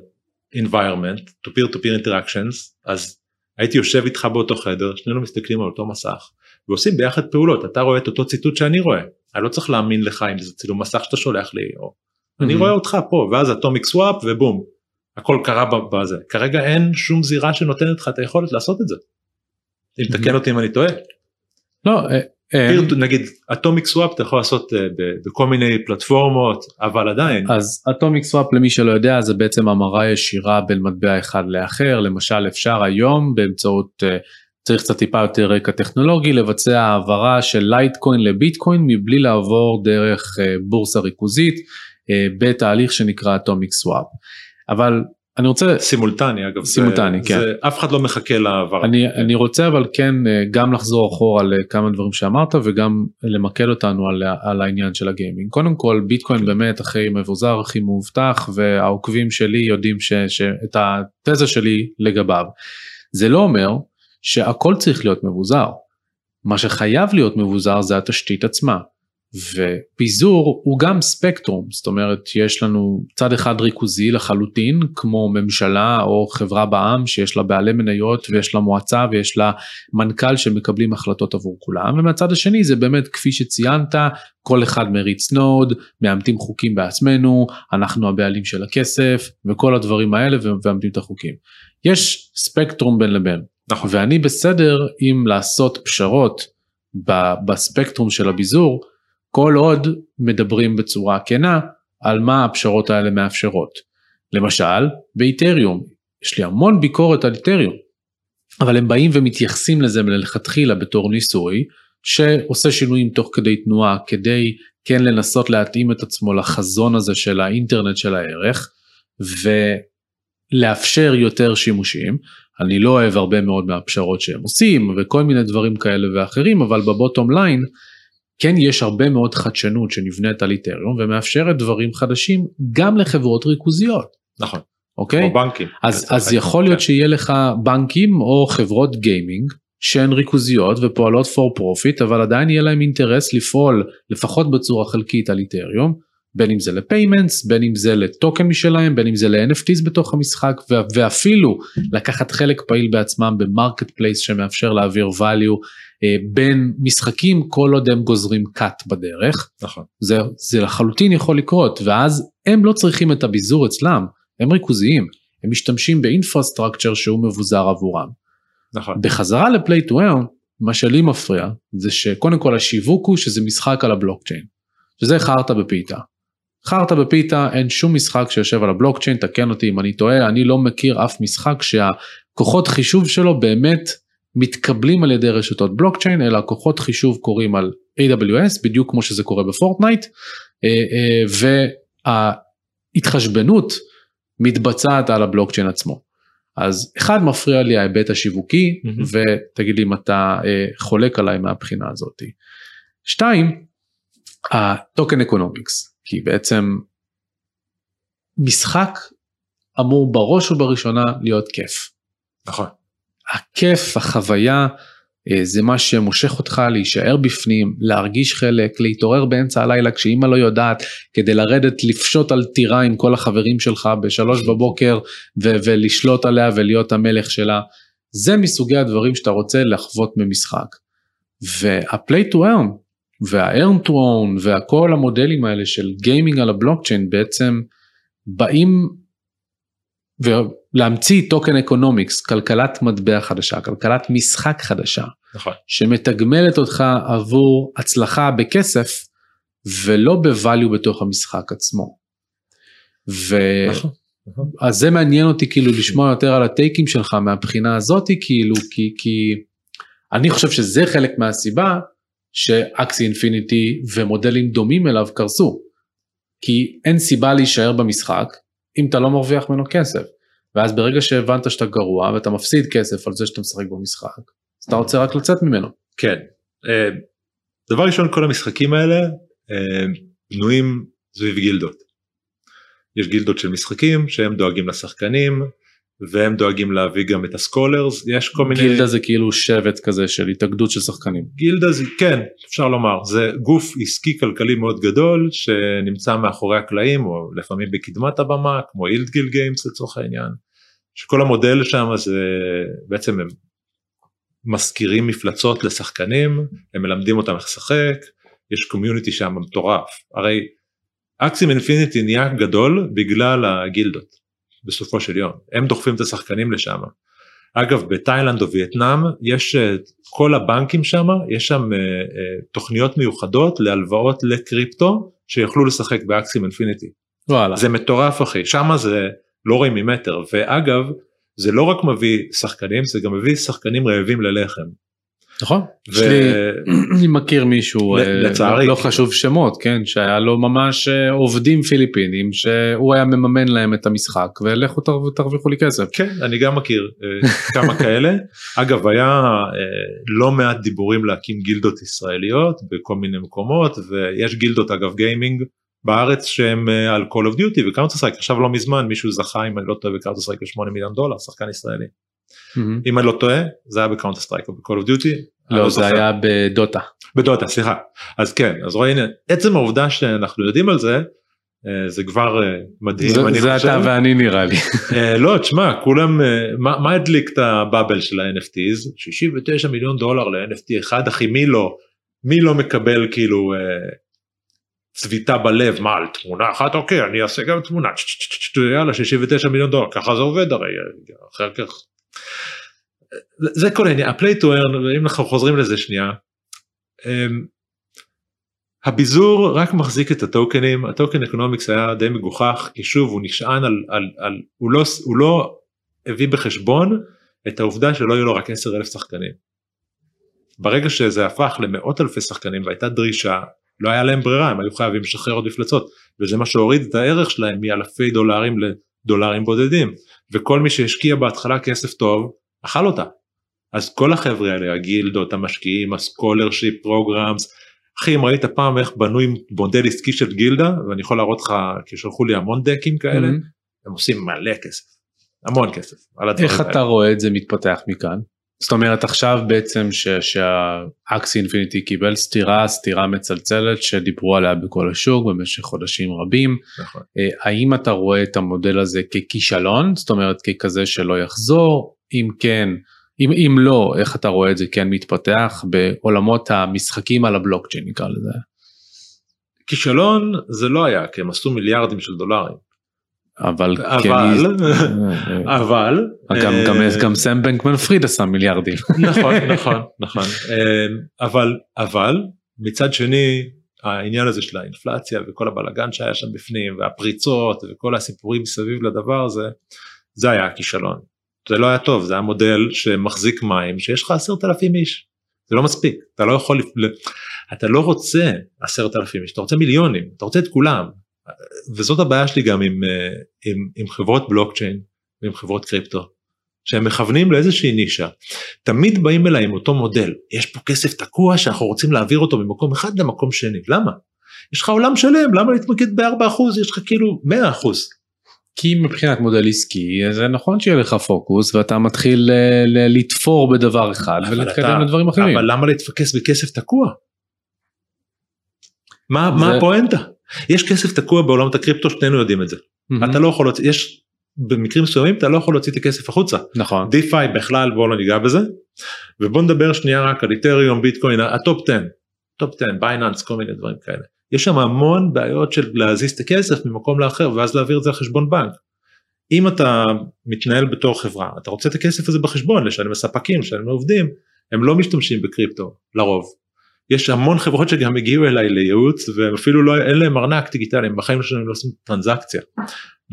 environment, to peer-to-peer interactions, אז הייתי יושב איתך באותו חדר, שנינו מסתכלים על אותו מסך, ועושים ביחד פעולות, אתה רואה את אותו ציטוט שאני רואה, אני לא צריך להאמין לך אם זה צילום מסך שאתה שולח לי, או... אני רואה אותך פה, ואז אטומיק סוואפ ובום, הכל קרה בזה. כרגע אין שום זירה שנותנת לך את היכולת לעשות את זה. אם תקן אותי אם אני טועה. לא, נגיד, אטומיק סוואפ אתה יכול לעשות בכל מיני פלטפורמות, אבל עדיין. אז אטומיק סוואפ למי שלא יודע, זה בעצם המרה ישירה בין מטבע אחד לאחר, למשל אפשר היום באמצעות, צריך קצת טיפה יותר רקע טכנולוגי, לבצע העברה של לייטקוין לביטקוין, מבלי לעבור דרך בורסה ריכוזית, בתהליך שנקרא אטומיק סוואפ. אבל אני רוצה... סימולטני אגב. סימולטני, כן. אף אחד לא מחכה לעבר. אני רוצה אבל כן גם לחזור אחורה על כמה דברים שאמרת, וגם למקד אותנו על העניין של הגיימינג. קודם כל, ביטקוין באמת הכי מבוזר, הכי מאובטח, והעוקבים שלי יודעים את התזה שלי לגביו. זה לא אומר שהכל צריך להיות מבוזר. מה שחייב להיות מבוזר זה התשתית עצמה. ופיזור הוא גם ספקטרום, זאת אומרת יש לנו צד אחד ריכוזי לחלוטין כמו ממשלה או חברה בעם שיש לה בעלי מניות ויש לה מועצה ויש לה מנכ"ל שמקבלים החלטות עבור כולם, ומהצד השני זה באמת כפי שציינת, כל אחד מריץ נוד, מאמתים חוקים בעצמנו, אנחנו הבעלים של הכסף וכל הדברים האלה ומאמתים את החוקים. יש ספקטרום בין לבין, ואני בסדר אם לעשות פשרות בספקטרום של הביזור, כל עוד מדברים בצורה כנה על מה הפשרות האלה מאפשרות. למשל, באיתריום, יש לי המון ביקורת על איתריום, אבל הם באים ומתייחסים לזה מלכתחילה בתור ניסוי, שעושה שינויים תוך כדי תנועה, כדי כן לנסות להתאים את עצמו לחזון הזה של האינטרנט של הערך, ולאפשר יותר שימושים. אני לא אוהב הרבה מאוד מהפשרות שהם עושים, וכל מיני דברים כאלה ואחרים, אבל בבוטום ליין, כן יש הרבה מאוד חדשנות שנבנית על איתריום, ומאפשרת דברים חדשים גם לחברות ריכוזיות. נכון. אוקיי? או בנקים. אז יכול להיות שיהיה לך בנקים או חברות גיימינג, שהן ריכוזיות ופועלות for profit, אבל עדיין יהיה להם אינטרס לפעול, לפחות בצורה חלקית על איתריום, בין אם זה לפיימנטס, בין אם זה לטוקן משלהם, בין אם זה ל-NFTs בתוך המשחק, ואפילו לקחת חלק פעיל בעצמם במרקט פלייס שמאפשר להעביר value בין משחקים, כל עוד הם גוזרים קאט בדרך. נכון. זה לחלוטין יכול לקרות, ואז הם לא צריכים את הביזור אצלם, הם ריכוזיים, הם משתמשים באינפרסטרקצ'ר שהוא מבוזר עבורם. נכון. בחזרה לפליי טו ארן, מה שלי מפריע, זה שקודם כל השיווק הוא שזה משחק על הבלוקצ'יין, שזה חרטה בפיתה. חרטה בפיתה, אין שום משחק שיושב על הבלוקצ'יין, תקן אותי אם אני טועה, אני לא מכיר אף משחק שהכוחות חישוב שלו באמת מתקבלים על ידי רשתות בלוקצ'יין, אלא הכוחות חישוב קוראים על AWS, בדיוק כמו שזה קורה בפורטנייט, וההתחשבנות מתבצעת על הבלוקצ'יין עצמו. אז אחד מפריע לי ההיבט השיווקי, ותגיד לי אם אתה חולק עליי מהבחינה הזאת. שתיים, הטוקן אקונומיקס, כי בעצם משחק אמור בראש ובראשונה להיות כיף. נכון. הכיף, החוויה, זה מה שמושך אותך להישאר בפנים, להרגיש חלק, להתעורר באמצע הלילה כשאמא לא יודעת, כדי לרדת לפשוט על טירה עם כל החברים שלך בשלוש בבוקר, ולשלוט עליה ולהיות המלך שלה. זה מסוגי הדברים שאתה רוצה לחוות ממשחק. וה-play to earn, וה-earn to own, וכל המודלים האלה של גיימינג על הבלוקצ'יין בעצם באים ולהמציא טוקן אקונומיקס, כלכלת מטבע חדשה, כלכלת משחק חדשה, נכון. שמתגמלת אותך עבור הצלחה בכסף, ולא בווליו בתוך המשחק עצמו. נכון. אז זה מעניין אותי כאילו לשמוע יותר על הטייקים שלך מהבחינה הזאת, כאילו, כי אני חושב שזה חלק מהסיבה, שאקסי אינפיניטי ומודלים דומים אליו קרסו, כי אין סיבה להישאר במשחק, אם אתה לא מרוויח ממנו כסף, ואז ברגע שהבנת שאתה גרוע, ואתה מפסיד כסף על זה שאתה משחק במשחק, אז אתה רוצה רק לצאת ממנו. כן, דבר ראשון, כל המשחקים האלה, בנויים סביב גילדות. יש גילדות של משחקים, שהם דואגים לשחקנים, והם דואגים להביא גם את הסקולרס, יש כל מיני... גילדה זה כאילו שבט כזה, של התאגדות של שחקנים. גילדה זה, כן, אפשר לומר, זה גוף עסקי כלכלי מאוד גדול, שנמצא מאחורי הקלעים, או לפעמים בקדמת הבמה, כמו אילד גיל גיימס לצורך העניין, שכל המודל שם, זה בעצם הם מזכירים מפלצות לשחקנים, הם מלמדים אותם איך לשחק, יש קומיוניטי שם מטורף, הרי אקסי אינפיניטי נהיה גדול, בגלל הגילדות. בסופו של יום, הם דוחפים את השחקנים לשם, אגב בתאילנד או וייטנאם, יש כל הבנקים שם, יש שם תוכניות מיוחדות להלוואות לקריפטו, שיוכלו לשחק באקסי אינפיניטי, זה מטורף אחי, שם זה לא רואים ממטר, ואגב זה לא רק מביא שחקנים, זה גם מביא שחקנים רעבים ללחם, נכון, אני מכיר מישהו, לא חשוב שמות, שהיה לו ממש עובדים פיליפינים, שהוא היה מממן להם את המשחק, ולכו תרוויחו לי כסף. כן, אני גם מכיר כמה כאלה, אגב היה לא מעט דיבורים להקים גילדות ישראליות, בכל מיני מקומות, ויש גילדות אגב גיימינג, בארץ שהם על Call of Duty ו-Counter-Strike, עכשיו לא מזמן מישהו זכה, אם אני לא טועה ב-Counter-Strike $8 מיליון, שחקן ישראלי. אם אני לא טועה, זה היה ב-Counter-Strike או ב-Call of Duty. לא, זה היה בדוטה. בדוטה, סליחה. אז כן, אז רואה, הנה, עצם העובדה שאנחנו יודעים על זה, זה כבר מדהים. זה אתה ואני נראה לי. לא, תשמע, כולם, מה הדליק את הבאבל של ה-NFTs? $69 מיליון ל-NFT אחד, אחי, מי לא מקבל כאילו צביטה בלב, מה, על תמונה אחת? אוקיי, אני אעשה גם תמונה, יאללה, $69 מיליון, ככה זה עובד הרי, אחר כך. זה כל העניין, ה-play to earn, אם אנחנו חוזרים לזה שנייה, הביזור רק מחזיק את הטוקנים, הטוקן אקונומיקס היה די מגוחך, כי שוב הוא נשען על, הוא לא הביא בחשבון את העובדה שלא יהיו לו רק 10,000 שחקנים. ברגע שזה הפך למאות אלפי שחקנים והייתה דרישה, לא היה להם ברירה, הם היו חייבים לשחרר עוד מפלצות, וזה מה שהוריד את הערך שלהם מאלפי דולרים לדולרים בודדים, וכל מי שהשקיע בהתחלה כסף טוב, אכל אותה. אז כל החבר'ה האלה, הגילדות, המשקיעים, הסקולרשיפ, פרוגרמס, אחי, אם ראית פעם איך בנוי מודל עסקי של גילדה, ואני יכול להראות לך, כי שלחו לי המון דקים כאלה, הם עושים מלא כסף, המון כסף. איך אתה רואה את זה מתפתח מכאן? זאת אומרת, עכשיו בעצם שהאקסי אינפיניטי קיבל סתירה מצלצלת, שדיברו עליה בכל השוק במשך חודשים רבים, האם אתה רואה את המודל הזה ככישלון, זאת אומרת ככזה שלא יחזור, אם כן, אם לא, איך אתה רואה את זה כן מתפתח בעולמות המשחקים על הבלוקצ'יין, נקרא לזה? כישלון זה לא היה, כי הם עשו מיליארדים של דולרים. אבל גם סם בנקמן פריד עשה מיליארדים. נכון. אבל מצד שני, העניין הזה של האינפלציה וכל הבלגן שהיה שם בפנים, והפריצות וכל הסיפורים מסביב לדבר הזה, זה היה הכישלון. זה לא היה טוב, זה היה מודל שמחזיק מים, שיש לך 10,000 איש, זה לא מספיק, אתה לא יכול, אתה לא רוצה 10,000 איש, אתה רוצה מיליונים, אתה רוצה את כולם, וזאת הבעיה שלי גם עם חברות בלוקצ'יין, ועם חברות קריפטו, שהם מכוונים לאיזושהי נישה, תמיד באים אליי עם אותו מודל, יש פה כסף תקוע שאנחנו רוצים להעביר אותו ממקום אחד למקום שני, למה? יש לך עולם שלם, למה להתמקד ב4%, יש לך כאילו 100%, כי מבחינת מודל עסקי, זה נכון שיהיה לך פוקוס, ואתה מתחיל לתפור בדבר אחד, ולהתקדם לדברים אחרים. אבל למה להתפקס בכסף תקוע? מה הפואנטה? יש כסף תקוע בעולם את הקריפטו, שנינו יודעים את זה. אתה לא יכול להוציא, יש במקרים מסוימים, אתה לא יכול להוציא את הכסף החוצה. נכון. דיפיי בכלל, בואו לא ניגע בזה, ובואו נדבר שנייה רק על איתריום, ביטקוין, הטופ 10, בייננס, כל מיני דברים כאלה. יש שם המון בעיות של להזיז את הכסף ממקום לאחר, ואז להעביר את זה לחשבון בנק. אם אתה מתנהל בתור חברה, אתה רוצה את הכסף הזה בחשבון, לשלם לספקים, לשלם לעובדים, הם לא משתמשים בקריפטו, לרוב. יש המון חברות שגם הגיעו אליי לייעוץ, והם אפילו לא, אין להם ארנק דיגיטלי, הם בחיים שלנו לא עושים טרנזקציה.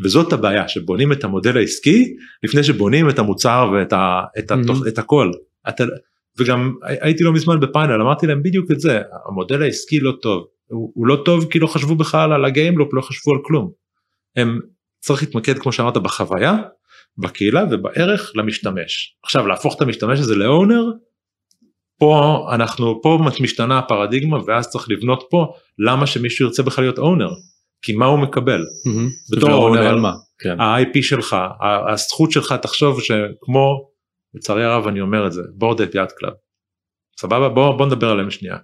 וזאת הבעיה, שבונים את המודל העסקי, לפני שבונים את המוצר ואת את הכל. וגם הייתי לא מזמן בפאנל, אמרתי להם בדיוק את זה, המודל העסקי לא טוב. הוא לא טוב כי לא חשבו בכלל על הגיימלופ, לא חשבו על כלום. הם צריך להתמקד, כמו שאמרת, בחוויה, בקהילה ובערך למשתמש. עכשיו, להפוך את המשתמש הזה לאונר, פה משתנה הפרדיגמה, ואז צריך לבנות פה, למה שמישהו ירצה בכלל להיות אונר? כי מה הוא מקבל? בתור אונר, ה-IP שלך, הזכות שלך, תחשוב שכמו, לצערי הרב אני אומר את זה, בורדט יד קלאב. סבבה, בוא נדבר עליהם שנייה.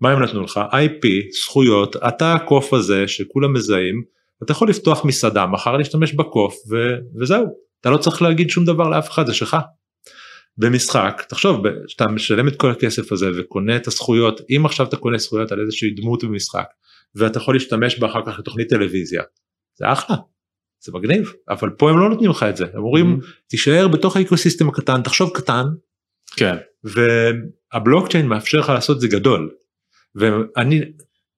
מה הם נתנו לך? IP, זכויות, אתה הקוף הזה שכולם מזהים, אתה יכול לפתוח מסעדה, מחר להשתמש בקוף, וזהו. אתה לא צריך להגיד שום דבר לאף אחד, זה שלך. במשחק, תחשוב, שאתה משלם את כל הכסף הזה, וקונה את הזכויות, אם עכשיו אתה קונה זכויות על איזושהי דמות במשחק, ואתה יכול להשתמש בה אחר כך לתוכנית טלוויזיה, זה אחלה, זה מגניב, אבל פה הם לא נותנים לך את זה, הם אומרים, תישאר בתוך האקוסיסטם הקטן, תחשוב קטן, כן. והבלוקצ'יין מאפשר לך לעשות זה גדול.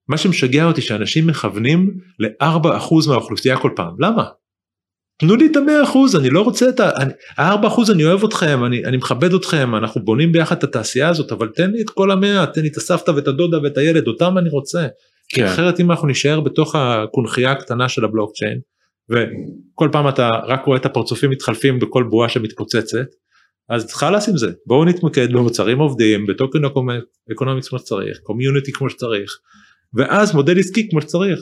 מה שמשגע אותי שאנשים מכוונים ל-4% מהאוכלוסייה כל פעם, למה? תנו לי את ה-100%, אני לא רוצה את ה-4%, אני אוהב אתכם, אני מכבד אתכם, אנחנו בונים ביחד את התעשייה הזאת, אבל תן לי את כל ה-100, תן לי את הסבתא ואת הדודה ואת הילד, אותם אני רוצה, כי אחרת אם אנחנו נשאר בתוך הקונחייה הקטנה של הבלוקצ'יין, וכל פעם אתה רק רואה את הפרצופים מתחלפים בכל בועה שמתפוצצת, אז צריכה לשים זה, בואו נתמקד במוצרים עובדים, בטוקן אקונומיקס כמו שצריך, קומיוניטי כמו שצריך, ואז מודל עסקי כמו שצריך,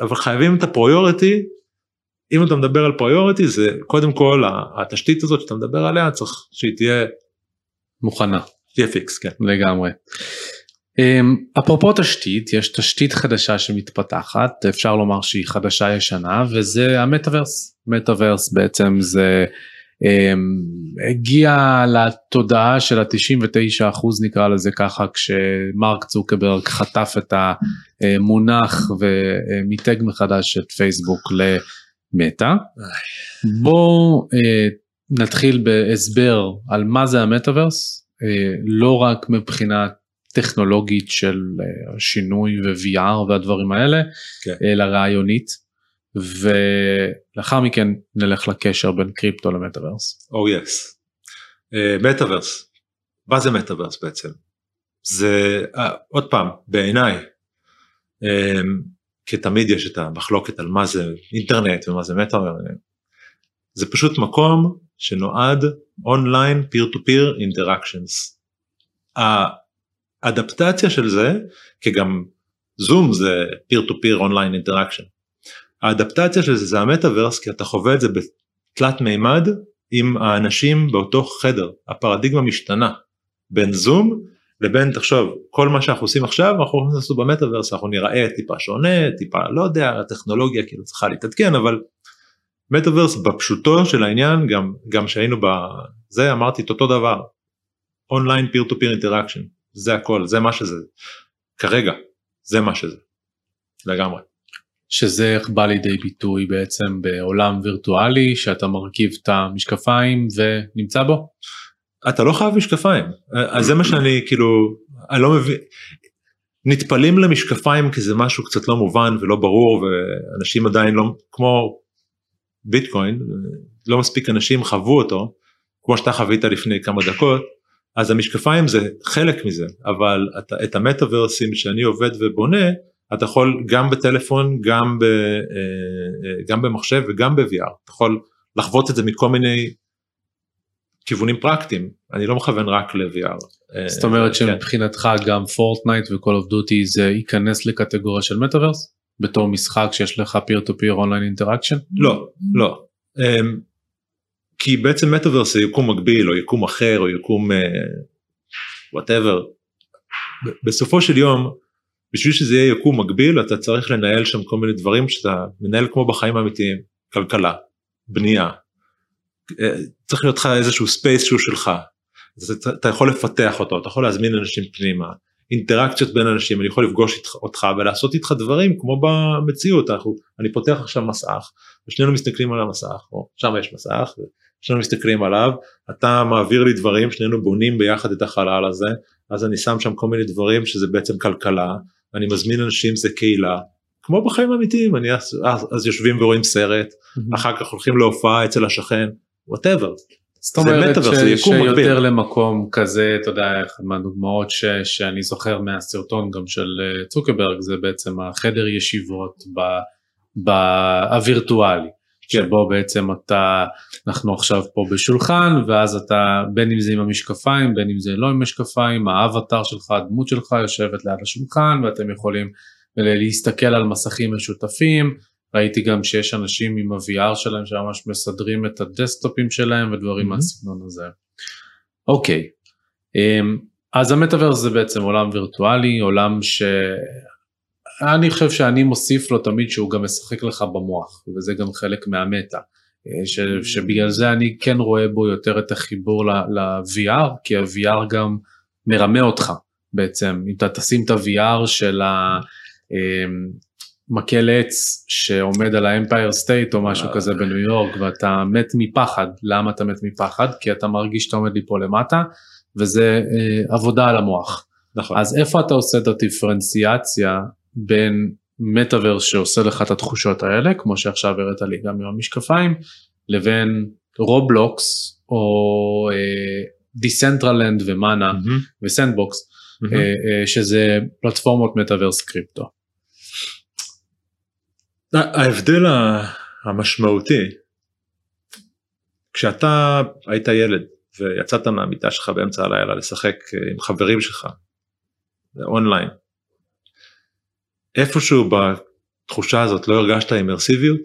אבל חייבים את הפריוריטי, אם אתה מדבר על פריוריטי, זה קודם כל, התשתית הזאת שאתה מדבר עליה, צריך שהיא תהיה מוכנה, תהיה פיקס, כן. לגמרי. אפרופו תשתית, יש תשתית חדשה שמתפתחת, אפשר לומר שהיא חדשה ישנה, וזה המטאברס. מטאברס בעצם זה... הגיע לתודעה של ה-99%, נקרא לזה ככה, כשמרק צוקרברג חטף את המונח ומיתג מחדש את פייסבוק למטה. בואו נתחיל בהסבר על מה זה המטאברס, לא רק מבחינה טכנולוגית של שינוי ו-VR והדברים האלה, אלא רעיונית. ולאחר מכן נלך לקשר בין קריפטו למטאברס. Oh yes. מטאברס. מה זה מטאברס בעצם? זה, עוד פעם, בעיניי, כתמיד יש את המחלוקת על מה זה אינטרנט ומה זה מטאברס, זה פשוט מקום שנועד אונליין peer-to-peer interactions. האדפטציה של זה, כי גם זום זה peer-to-peer אונליין אינטראקשן, האדפטציה של זה זה המטאברס, כי אתה חווה את זה בתלת מימד עם האנשים באותו חדר. הפרדיגמה משתנה בין זום לבין, תחשוב, כל מה שאנחנו עושים עכשיו, אנחנו הולכים לעשות במטאברס, אנחנו נראה טיפה שונה, טיפה לא יודע, הטכנולוגיה כאילו צריכה להתעדכן, אבל מטאברס בפשוטו של העניין, גם שהיינו בזה, אמרתי את אותו דבר, אונליין peer-to-peer אינטראקשן, זה הכל, זה מה שזה, כרגע, זה מה שזה, לגמרי. שזה בא לידי ביטוי בעצם בעולם וירטואלי, שאתה מרכיב את המשקפיים ונמצא בו? אתה לא חייב משקפיים, אז זה מה שאני כאילו, אני לא מבין, נטפלים למשקפיים כי זה משהו קצת לא מובן ולא ברור, ואנשים עדיין לא, כמו ביטקוין, לא מספיק אנשים חוו אותו, כמו שאתה חווית לפני כמה דקות, אז המשקפיים זה חלק מזה, אבל את המטאברסים שאני עובד ובונה, אתה יכול גם בטלפון, גם במחשב וגם ב-VR, אתה יכול לחוות את זה מכל מיני כיוונים פרקטיים, אני לא מכוון רק ל-VR. זאת אומרת שמבחינתך גם Fortnite ו-Call of Duty זה ייכנס לקטגוריה של מטאברס? בתור משחק שיש לך peer-to-peer online interaction? לא, לא. כי בעצם מטאברס זה יקום מקביל, או יקום אחר, או יקום whatever. בסופו של יום, בשביל שזה יהיה יקום מקביל, אתה צריך לנהל שם כל מיני דברים שאתה מנהל כמו בחיים האמיתיים, כלכלה, בנייה. צריך להיות לך איזשהו ספייס שהוא שלך. אתה יכול לפתח אותו, אתה יכול להזמין אנשים פנימה. אינטראקציות בין אנשים, אני יכול לפגוש אותך ולעשות איתך דברים כמו במציאות, אני פותח עכשיו מסך, ושנינו מסתכלים על המסך, או שם יש מסך, ושנינו מסתכלים עליו, אתה מעביר לי דברים, שנינו בונים ביחד את החלל הזה, אז אני שם שם כל מיני דברים שזה בעצם כלכלה, אני מזמין אנשים, זה קהילה, כמו בחיים האמיתיים, אז יושבים ורואים סרט, אחר כך הולכים להופעה אצל השכן, whatever. זאת אומרת שיותר למקום כזה, אתה יודע, אחד מהדוגמאות שאני זוכר מהסרטון גם של צוקרברג, זה בעצם החדר ישיבות הווירטואלי, שבו בעצם אנחנו עכשיו פה בשולחן, ואז אתה בין אם זה עם המשקפיים, בין אם זה לא עם משקפיים, האבטר שלך, הדמות שלך יושבת ליד השולחן, ואתם יכולים להסתכל על מסכים משותפים, ראיתי גם שיש אנשים עם ה-VR שלהם שממש מסדרים את הדסקטופים שלהם ודברים מהסגנון הזה. אוקיי, אז המטאברס זה בעצם עולם וירטואלי, עולם שאני חושב שאני מוסיף לו תמיד שהוא גם משחק לך במוח, וזה גם חלק מהמטה, שבגלל זה אני כן רואה בו יותר את החיבור ל-VR, כי ה-VR גם מרמה אותך בעצם, אם אתה תשים את ה-VR של ה... מקל עץ שעומד על האמפייר סטייט או משהו כזה בניו יורק, ואתה מת מפחד. למה אתה מת מפחד? כי אתה מרגיש שאתה עומד לי פה למטה, וזה עבודה על המוח. נכון. אז איפה אתה עושה את הדיפרנציאציה בין מטאברס שעושה לך את התחושות האלה, כמו שעכשיו הראת לי גם עם המשקפיים, לבין רובלוקס או דיסנטרלנד ומאנה וסנדבוקס, שזה פלטפורמות מטאברס קריפטו? ההבדל המשמעותי, כשאתה היית ילד ויצאת מהמיטה שלך באמצע הלילה לשחק עם חברים שלך, אונליין, איפשהו בתחושה הזאת לא הרגשת אימרסיביות,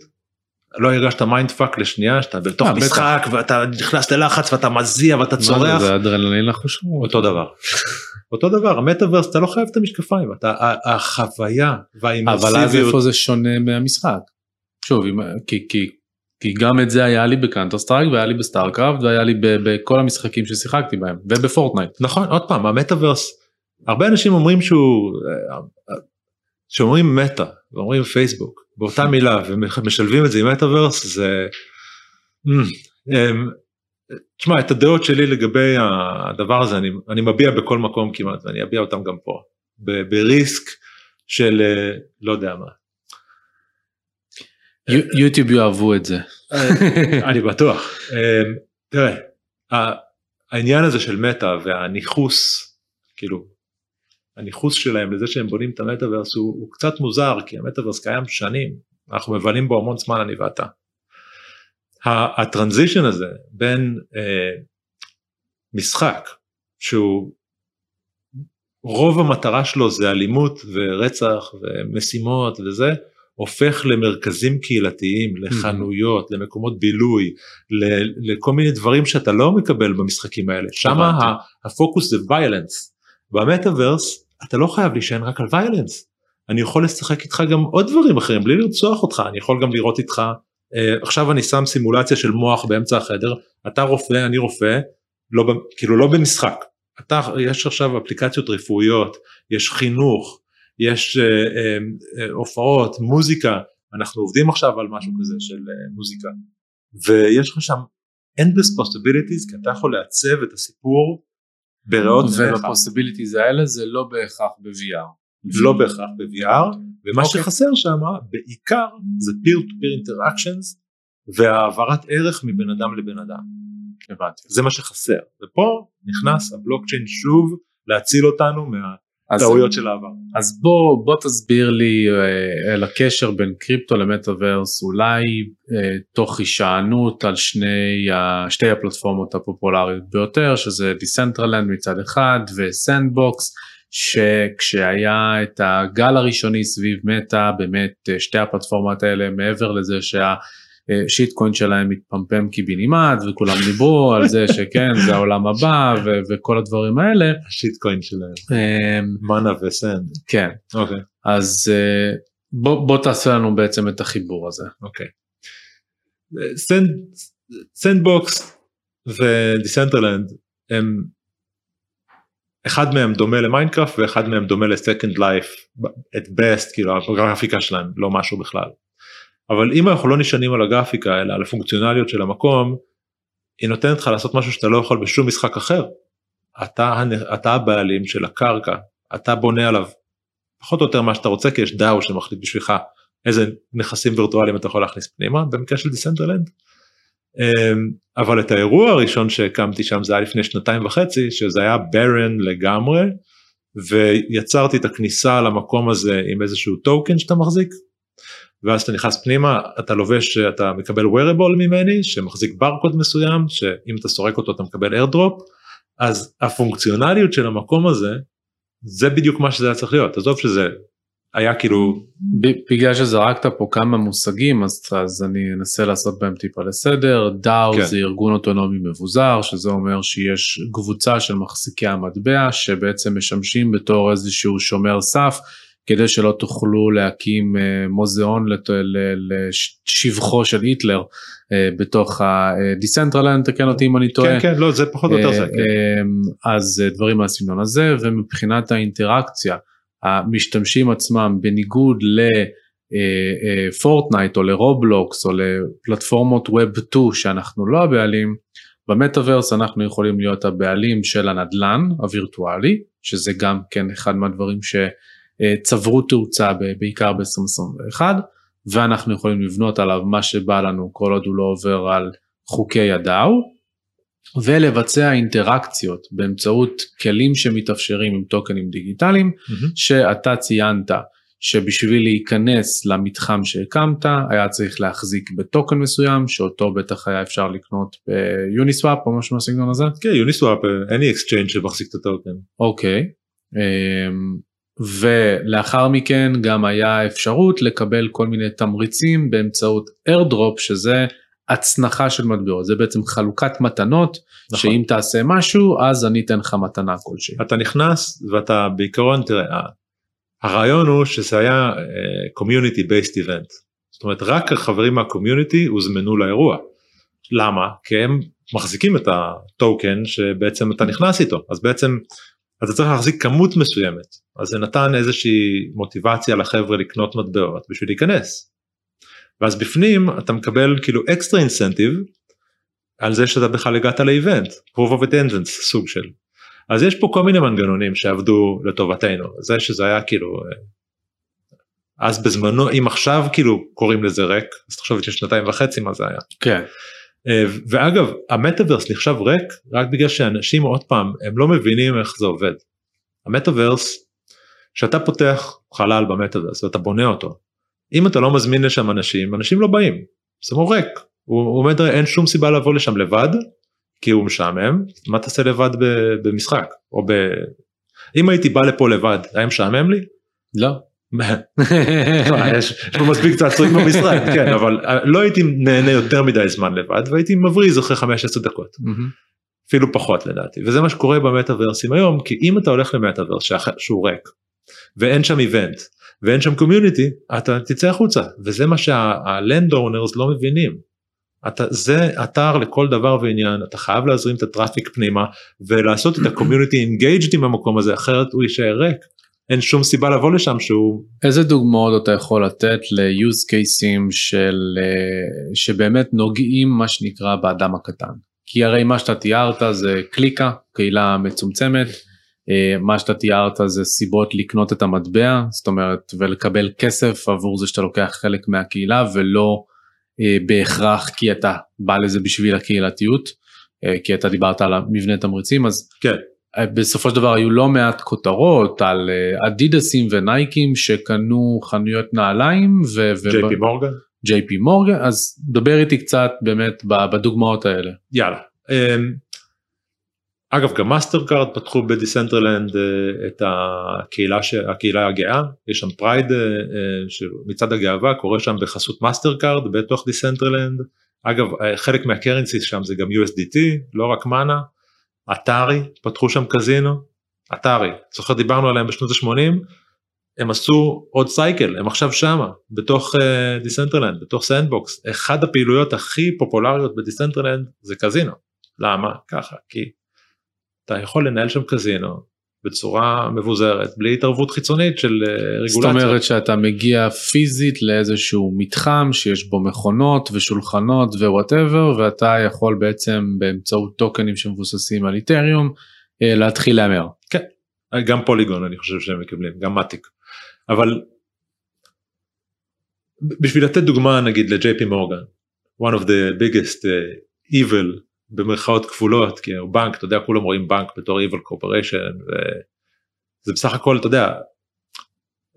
לא הרגשת מיינד פאק לשנייה, שאתה בתוך משחק ואתה נכנס ללחץ ואתה מזיע ואתה צורח. זה אדרנלין לחוש. אותו דבר. אותו דבר, המטאברס, אתה לא חייב את המשקפיים, החוויה והאימרסיביות. אבל אז איפה זה שונה מהמשחק? שוב, כי גם את זה היה לי בקאונטר-סטרייק, והיה לי בסטארקראפט, והיה לי בכל המשחקים ששיחקתי בהם, ובפורטנייט. נכון, עוד פעם, המטאברס, הרבה אנשים אומרים שאומרים מטא, ואומרים פייסבוק, באותה מילה, ומשלבים את זה עם מטאברס, זה... תשמע, את הדעות שלי לגבי הדבר הזה, אני מביע בכל מקום כמעט, ואני אביע אותם גם פה, בריסק של לא יודע מה. יוטיוב יאהבו את זה. אני בטוח. תראה, העניין הזה של מטא והניחוס, כאילו, הניחוס שלהם לזה שהם בונים את המטאברס הוא קצת מוזר, כי המטאברס קיים שנים, אנחנו מבלים בו המון זמן, אני ואתה. הטרנזישן הזה בין משחק, שהוא רוב המטרה שלו זה אלימות ורצח ומשימות וזה, הופך למרכזים קהילתיים, לחנויות, למקומות בילוי, לכל מיני דברים שאתה לא מקבל במשחקים האלה. שם הפוקוס זה ויילנס. במטאברס אתה לא חייב להישען רק על ויילנס. אני יכול לשחק איתך גם עוד דברים אחרים, בלי לרצוח אותך, אני יכול גם לראות איתך, עכשיו אני שם סימולציה של מוח באמצע החדר, אתה רופא, אני רופא, כאילו לא במשחק. יש עכשיו אפליקציות רפואיות, יש חינוך, יש הופעות, מוזיקה, אנחנו עובדים עכשיו על משהו כזה של מוזיקה, ויש לך שם endless possibilities, כי אתה יכול לעצב את הסיפור ברעות שלך. וה-possibilities האלה זה לא בהכרח ב-VR. לא בהכרח ב-VR, ומה שחסר שם בעיקר זה peer-to-peer interactions, והעברת ערך מבן אדם לבן אדם. הבנתי. זה מה שחסר. ופה נכנס הבלוקצ'יין שוב להציל אותנו מה... טעויות של העבר. אז בוא תסביר לי על הקשר בין קריפטו למטאברס, אולי תוך הישענות על שתי הפלטפורמות הפופולריות ביותר, שזה דיסנטרלנד מצד אחד וסנדבוקס, שכשהיה את הגל הראשוני סביב מטא, באמת שתי הפלטפורמות האלה מעבר לזה שהשיטקוין שלהם מתפמפם קיבינימט, וכולם דיברו על זה שכן, זה העולם הבא, וכל הדברים האלה. השיטקוין שלהם. מנה וסנד. כן. אוקיי. אז בוא תעשה לנו בעצם את החיבור הזה. אוקיי. סנדבוקס ודיסנטרלנד, אחד מהם דומה למיינקראפט, ואחד מהם דומה לסקנד לייף, את best, כאילו הגרפיקה שלהם, לא משהו בכלל. אבל אם אנחנו לא נשענים על הגרפיקה, אלא על הפונקציונליות של המקום, היא נותנת לך לעשות משהו שאתה לא יכול בשום משחק אחר. אתה הבעלים של הקרקע, אתה בונה עליו, פחות או יותר מה שאתה רוצה, כי יש דאו שמחליט בשבילך, איזה נכסים וירטואליים אתה יכול להכניס פנימה, במקרה של דיסנטרלנד. אבל את האירוע הראשון שהקמתי שם, זה היה לפני 2.5 שנים, שזה היה ברן לגמרי, ויצרתי את הכניסה למקום הזה, עם איזשהו טוקן שאתה מחזיק, ואז אתה נכנס פנימה, אתה לובש, אתה מקבל wearable ממני, שמחזיק ברקוד מסוים, שאם אתה סורק אותו, אתה מקבל airdrop, אז הפונקציונליות של המקום הזה, זה בדיוק מה שזה היה צריך להיות, עזוב שזה היה כאילו... בגלל שזרקת פה כמה מושגים, אז אני אנסה לעשות בהם טיפה לסדר, דאו זה ארגון אוטונומי מבוזר, שזה אומר שיש קבוצה של מחזיקי המטבע, שבעצם משמשים בתור איזשהו שומר סף, כדי שלא תוכלו להקים מוזיאון לשבחו של היטלר בתוך ה-Decentraland, תקן אותי אם אני טועה. כן, כן, לא, זה פחות או יותר זה. אז דברים מהסגנון הזה, ומבחינת האינטראקציה, המשתמשים עצמם בניגוד לפורטנייט או לרובלוקס או לפלטפורמות Web2 שאנחנו לא הבעלים, במטאברס אנחנו יכולים להיות הבעלים של הנדלן הווירטואלי, שזה גם כן אחד מהדברים ש... צברו תאוצה בעיקר ב-2021, ואנחנו יכולים לבנות עליו מה שבא לנו, כל עוד הוא לא עובר על חוקי הדאו, ולבצע אינטראקציות באמצעות כלים שמתאפשרים עם טוקנים דיגיטליים, שאתה ציינת שבשביל להיכנס למתחם שהקמת, היה צריך להחזיק בטוקן מסוים, שאותו בטח היה אפשר לקנות ביוניסוואפ או משהו מהסגנון הזה? כן, יוניסוואפ, any exchange שמחזיק את הטוקן. אוקיי. ולאחר מכן גם היה אפשרות לקבל כל מיני תמריצים באמצעות airdrop, שזה הצנחה של מטבעות, זה בעצם חלוקת מתנות, נכון. שאם תעשה משהו, אז אני אתן לך מתנה כלשהי. אתה נכנס ואתה בעיקרון, תראה, הרעיון הוא שזה היה community based event, זאת אומרת רק החברים מהקומיוניטי הוזמנו לאירוע, למה? כי הם מחזיקים את הטוקן שבעצם אתה נכנס איתו, אז בעצם אתה צריך להחזיק כמות מסוימת, אז זה נתן איזושהי מוטיבציה לחבר'ה לקנות מטבעות בשביל להיכנס, ואז בפנים אתה מקבל כאילו אקסטרה אינסנטיב, על זה שאתה בכלל הגעת לאיבנט, proof of attendance סוג של, אז יש פה כל מיני מנגנונים שעבדו לטובתנו, זה שזה היה כאילו, אז בזמנו, אם עכשיו כאילו קוראים לזה ריק, אז תחשוב את 2.5 שנים מה זה היה. כן. ואגב, המטאברס נחשב ריק, רק בגלל שאנשים עוד פעם, הם לא מבינים איך זה עובד. המטאברס, שאתה פותח חלל במטאברס, ואתה בונה אותו, אם אתה לא מזמין לשם אנשים, אנשים לא באים, זה מורק, הוא אומר, אין שום סיבה לבוא לשם לבד, כי הוא משעמם, מה תעשה לבד במשחק, או אם הייתי בא לפה לבד, היה משעמם לי? לא. יש פה מספיק צעצועים במשרד, כן, אבל לא הייתי נהנה יותר מדי זמן לבד, והייתי מבריז אחרי 15 דקות, אפילו פחות לדעתי, וזה מה שקורה במטאוורסים היום, כי אם אתה הולך למטאוורס שהוא ריק, ואין שם איבנט, ואין שם קומיוניטי, אתה תצא החוצה, וזה מה שהלנדאונרס לא מבינים, זה אתר לכל דבר ועניין, אתה חייב להזרים את הטראפיק פנימה, ולעשות את הקומיוניטי אינגייג'ד עם המקום הזה, אחרת הוא יישאר ריק, אין שום סיבה לבוא לשם שהוא... איזה דוגמאות אתה יכול לתת ל-use cases שבאמת נוגעים מה שנקרא באדם הקטן? כי הרי מה שאתה תיארת זה קליקה, קהילה מצומצמת, מה שאתה תיארת זה סיבות לקנות את המטבע, זאת אומרת ולקבל כסף עבור זה שאתה לוקח חלק מהקהילה ולא בהכרח כי אתה בא לזה בשביל הקהילתיות, כי אתה דיברת על מבנה תמריצים, אז... כן. בסופו של דבר היו לא מעט כותרות על אדידסים ונייקים שקנו חנויות נעליים JP מורגן. JP מורגן, אז דבר איתי קצת באמת בדוגמאות האלה. יאללה. אגב, גם מאסטרקארד פתחו בדיסנטרלנד את הקהילה הגאה, יש שם פרייד שמצד הגאווה קורה שם בחסות מאסטרקארד בתוך דיסנטרלנד. אגב, חלק מהקרנסיס שם זה גם USDT, לא רק מנה. אתרי, פתחו שם קזינו, אתרי, זוכר דיברנו עליהם בשנות ה-80, הם עשו עוד סייקל, הם עכשיו שמה, בתוך דיסנטרלנד, בתוך סנדבוקס, אחד הפעילויות הכי פופולריות בדיסנטרלנד זה קזינו, למה? ככה, כי אתה יכול לנהל שם קזינו, בצורה מבוזרת, בלי התערבות חיצונית של רגולציה. זאת אומרת שאתה מגיע פיזית לאיזשהו מתחם שיש בו מכונות ושולחנות ווואטאבר, ואתה יכול בעצם באמצעות טוקנים שמבוססים על איתריום, להתחיל להמר. כן, גם פוליגון אני חושב שהם מקבלים, גם מטיק. אבל בשביל לתת דוגמה נגיד ל-JP Morgan, one of the biggest evil במרכאות כפולות, כי הוא בנק, אתה יודע, כולם רואים בנק בתור Evil Corporation, וזה בסך הכל, אתה יודע,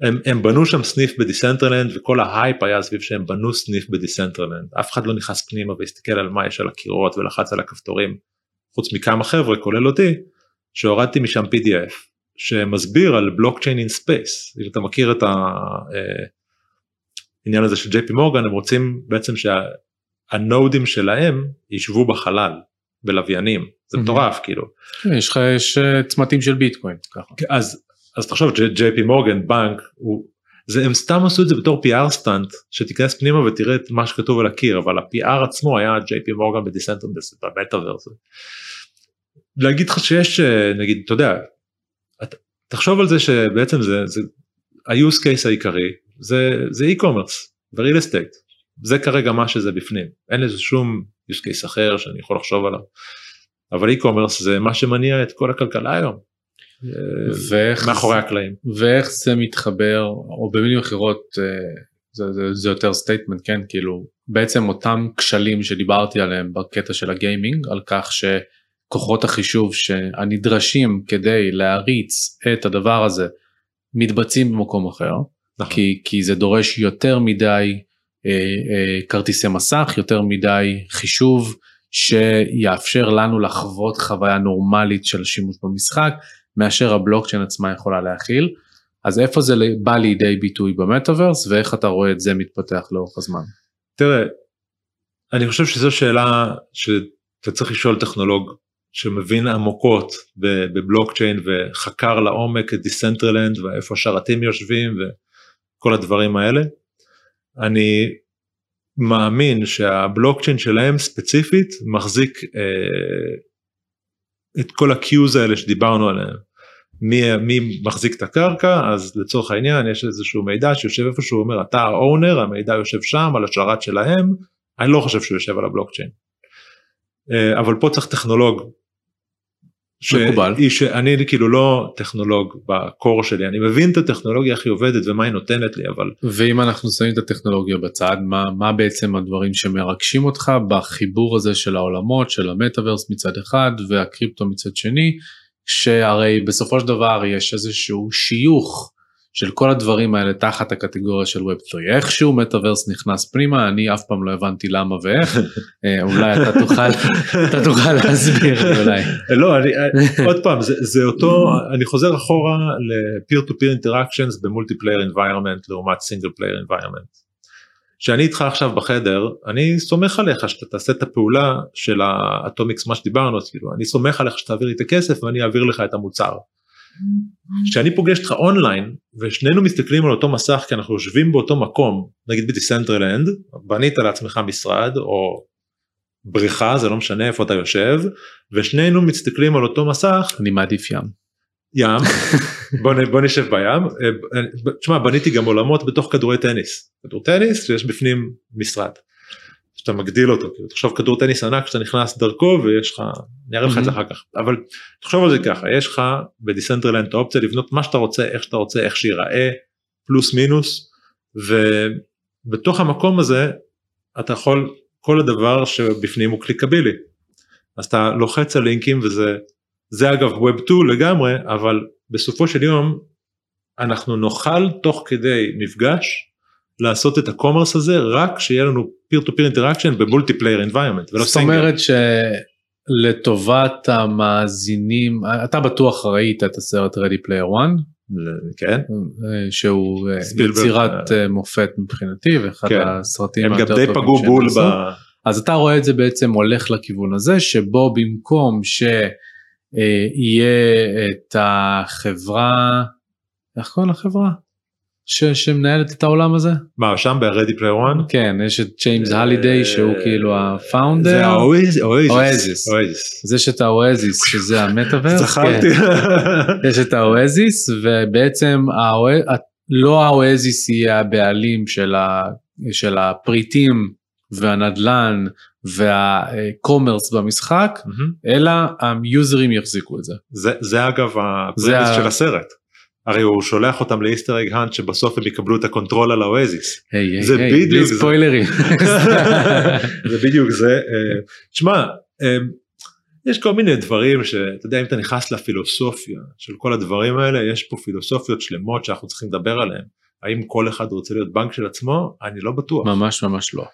הם בנו שם סניף בדיסנטרלנד, וכל ההייפ היה סביב שהם בנו סניף בדיסנטרלנד, אף אחד לא נכנס פנימה והסתכל על מה יש על הקירות, ולחץ על הכפתורים, חוץ מכמה חבר'ה, כולל אותי, שהורדתי משם PDF, שמסביר על Blockchain in Space, אם אתה מכיר את העניין הזה של JP Morgan, הם רוצים בעצם הנודים שלהם יישבו בחלל, בלוויינים, זה מטורף כאילו. יש צמתים של ביטקוין, ככה. אז תחשוב, JP Morgan, בנק, הם סתם עשו את זה בתור PR סטנט, שתיכנס פנימה ותראה את מה שכתוב על הקיר, אבל ה-PR עצמו היה JP Morgan בדיסנטרלנד, במטאברס. להגיד לך שיש, נגיד, אתה יודע, תחשוב על זה שבעצם זה, ה-use case העיקרי, זה e-commerce, ו-real estate. זה כרגע מה שזה בפנים, אין לזה שום use case אחר שאני יכול לחשוב עליו, אבל e-commerce זה מה שמניע את כל הכלכלה היום, מאחורי הקלעים. ואיך זה מתחבר, או במילים אחרות, זה יותר statement, כן, כאילו, בעצם אותם כשלים שדיברתי עליהם בקטע של הגיימינג, על כך שכוחות החישוב שנדרשים כדי להריץ את הדבר הזה, מתבצעים במקום אחר, כי זה דורש יותר מדי, כרטיסי מסך, יותר מדי חישוב שיאפשר לנו לחוות חוויה נורמלית של שימוש במשחק, מאשר הבלוקצ'יין עצמה יכולה להכיל. אז איפה זה בא לידי ביטוי במטאברס, ואיך אתה רואה את זה מתפתח לאורך הזמן? תראה, אני חושב שזו שאלה שאתה צריך לשאול טכנולוג שמבין עמוקות בבלוקצ'יין וחקר לעומק את דיסנטרלנד ואיפה שרתים יושבים וכל הדברים האלה. אני מאמין שהבלוקצ'יין שלהם ספציפית מחזיק את כל הקיוז האלה שדיברנו עליהם. מי מחזיק את הקרקע, אז לצורך העניין יש איזשהו מידע שיושב איפה שהוא אומר, אתה האונר, המידע יושב שם על השרת שלהם, אני לא חושב שהוא יושב על הבלוקצ'יין. אבל פה צריך טכנולוג שאני כאילו לא טכנולוג בקור שלי, אני מבין את הטכנולוגיה איך היא עובדת ומה היא נותנת לי, אבל... ואם אנחנו שמים את הטכנולוגיה בצד, מה בעצם הדברים שמרגשים אותך בחיבור הזה של העולמות, של המטאברס מצד אחד והקריפטו מצד שני, שהרי בסופו של דבר יש איזשהו שיוך של כל הדברים האלה תחת הקטגוריה של Web3, איכשהו מטאברס נכנס פנימה, אני אף פעם לא הבנתי למה ואיך, אולי אתה תוכל להסביר, אולי. לא, עוד פעם, זה אותו, אני חוזר אחורה ל-peer-to-peer interactions ב-multiplayer environment, לעומת single-player environment. כשאני איתך עכשיו בחדר, אני סומך עליך שאתה תעשה את הפעולה של האטומיקס, מה שדיברנו, אני סומך עליך שתעביר לי את הכסף, ואני אעביר לך את המוצר. כשאני פוגש אותך אונליין, ושנינו מסתכלים על אותו מסך, כי אנחנו יושבים באותו מקום, נגיד בדיסנטרלנד, בנית על עצמך משרד, או בריכה, זה לא משנה איפה אתה יושב, ושנינו מסתכלים על אותו מסך, אני מעדיף ים, בוא נשב בים, תשמע, בניתי גם עולמות בתוך כדורי טניס, כדור טניס שיש בפנים משרד, שאתה מגדיל אותו, תחשוב כדור טניס ענק, שאתה נכנס דרכו ויש לך, אני אראה לך את זה אחר כך, אבל תחשוב על זה ככה, יש לך בדיסנטרלנד את האופציה לבנות מה שאתה רוצה, איך שאתה רוצה, איך שיראה, פלוס מינוס, ובתוך המקום הזה, אתה יכול, כל הדבר שבפנים הוא קליקבילי, אז אתה לוחץ על לינקים וזה, זה אגב Web2 לגמרי, אבל בסופו של יום, אנחנו נוכל תוך כדי מפגש, לעשות את הקומרס הזה, רק שיהיה לנו peer-to-peer interaction ב-multiplayer environment. זאת אומרת שלטובת המאזינים, אתה בטוח ראית את הסרט Ready Player One, כן. שהוא יצירת מופת מבחינתי, ואחד הסרטים היותר טובים. הם גם די פגעו בול. אז אתה רואה את זה בעצם הולך לכיוון הזה, שבו במקום שיהיה את החברה, איך קוראים לחברה? שמנהלת את העולם הזה? מה, שם ב-Ready Player One? כן, יש את ג'יימס הלידיי, שהוא כאילו הפאונדר. זה האויזיס. אז יש את האויזיס, שזה המטאברס. זכרתי. יש את האויזיס, ובעצם לא האויזיס יהיה הבעלים של הפריטים והנדלן והקומרס במשחק, אלא היוזרים יחזיקו את זה. זה אגב הפרימיס של הסרט. הרי הוא שולח אותם לאיסטר אג האנט שבסוף הם יקבלו את הקונטרול על האויזיס. זה בדיוק זה. ספוילרים. זה בדיוק זה. תשמע, יש כל מיני דברים שאתה יודע, אם אתה נכנס לפילוסופיה של כל הדברים האלה, יש פה פילוסופיות שלמות שאנחנו צריכים לדבר עליהן. האם כל אחד רוצה להיות בנק של עצמו? אני לא בטוח. ממש ממש לא.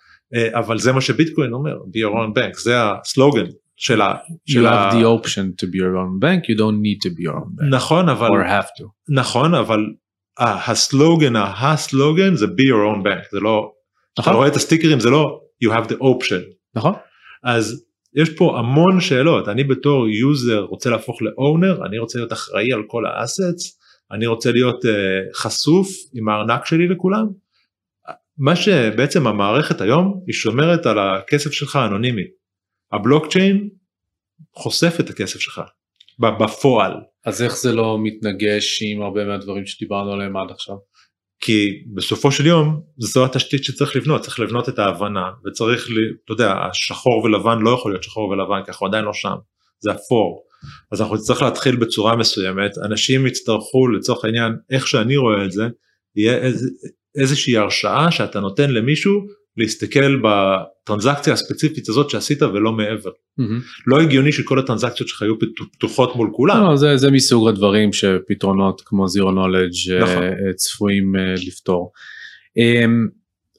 אבל זה מה שביטקוין אומר, be your own bank, זה הסלוגן. You have the option to be your own bank, you don't need to be your own bank. נכון, אבל... or have to. נכון, אבל הסלוגן זה be your own bank, זה לא... אתה רואה את הסטיקרים, זה לא you have the option. נכון. אז יש פה המון שאלות, אני בתור יוזר רוצה להפוך לאונר, אני רוצה להיות אחראי על כל האסטס, אני רוצה להיות חשוף עם הארנק שלי לכולם. מה שבעצם המערכת היום, היא שומרת על הכסף שלך אנונימי. הבלוקצ'יין חושף את הכסף שלך, בפועל. אז איך זה לא מתנגש עם הרבה מהדברים שדיברנו עליהם עד עכשיו? כי בסופו של יום, זו התשתית שצריך לבנות, צריך לבנות את ההבנה, וצריך, אתה יודע, השחור ולבן לא יכול להיות שחור ולבן, כי אנחנו עדיין לא שם, זה אפור. אז אנחנו צריך להתחיל בצורה מסוימת, אנשים יצטרכו לצורך העניין, איך שאני רואה את זה, יהיה איזושהי הרשאה שאתה נותן למישהו, להסתכל בטרנזקציה הספציפית הזאת שעשית ולא מעבר. לא הגיוני שכל הטרנזקציות שלך היו פתוחות מול כולם. זה מסוג הדברים שפתרונות כמו Zero Knowledge צפויים לפתור.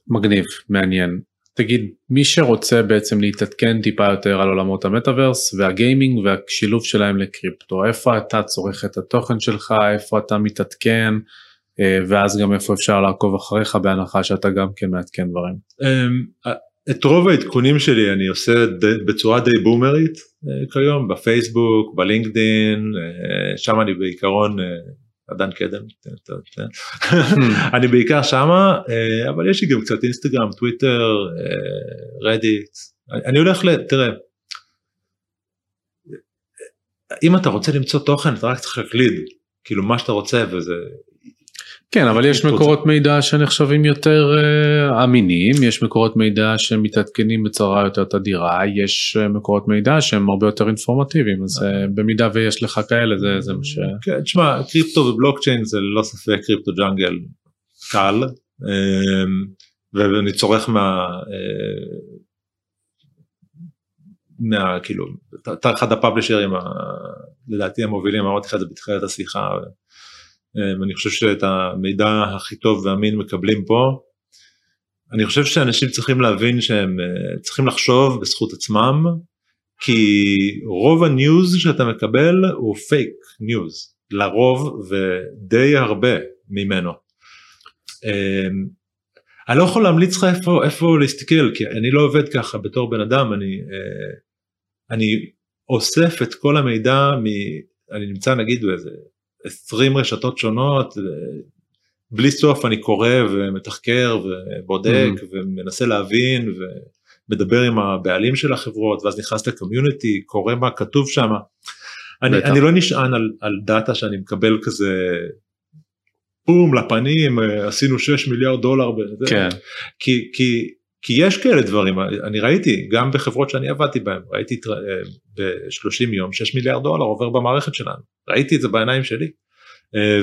מגניב, מעניין. תגיד, מי שרוצה בעצם להתעדכן טיפה יותר על עולמות המטאברס והגיימינג והשילוב שלהם לקריפטו, איפה אתה צורך את התוכן שלך, איפה אתה מתעדכן, ואז גם איפה אפשר לעקוב אחריך בהנחה שאתה גם כן מעדכן דברים? את רוב העדכונים שלי אני עושה בצורה די בומרית כיום, בפייסבוק, בלינקדין, שם אני בעיקרון, עדן קדם, אני בעיקר שם, אבל יש לי גם קצת אינסטגרם, טוויטר, רדיט, אני הולך תראה, אם אתה רוצה למצוא תוכן אתה רק צריך להקליד, כאילו מה שאתה רוצה וזה... כן, אבל יש מקורות מידע שנחשבים יותר אמינים, יש מקורות מידע שמתעדכנים בצורה יותר תדירה, יש מקורות מידע שהם הרבה יותר אינפורמטיביים, אז במידה ויש לך כאלה, זה מה ש... כן, תשמע, קריפטו ובלוקצ'יין זה ללא ספק קריפטו ג'אנגל קל, ואני צורך כאילו, אתה אחד הפאבלישרים, לדעתי המובילים, אמרתי לך את זה בתחילת השיחה, אני חושב שאת המידע הכי טוב ואמין מקבלים פה. אני חושב שאנשים צריכים להבין שהם צריכים לחשוב בזכות עצמם, כי רוב הניוז שאתה מקבל הוא פייק ניוז, לרוב ודי הרבה ממנו. אני לא יכול להמליץ לך איפה להסתכל, כי אני לא עובד ככה בתור בן אדם, אני אוסף את כל המידע, אני נמצא נגיד באיזה 20 רשתות שונות, בלי סוף אני קורא ומתחקר ובודק ומנסה להבין ומדבר עם הבעלים של החברות, ואז נכנס לקומיוניטי, קורא מה כתוב שם. אני לא נשען על דאטה שאני מקבל כזה, פום לפנים, עשינו 6 מיליארד דולר, כי יש כאלה דברים, אני ראיתי, גם בחברות שאני עבדתי בהן, ראיתי ב-30 יום, 6 מיליארד דולר עובר במערכת שלנו, ראיתי את זה בעיניים שלי,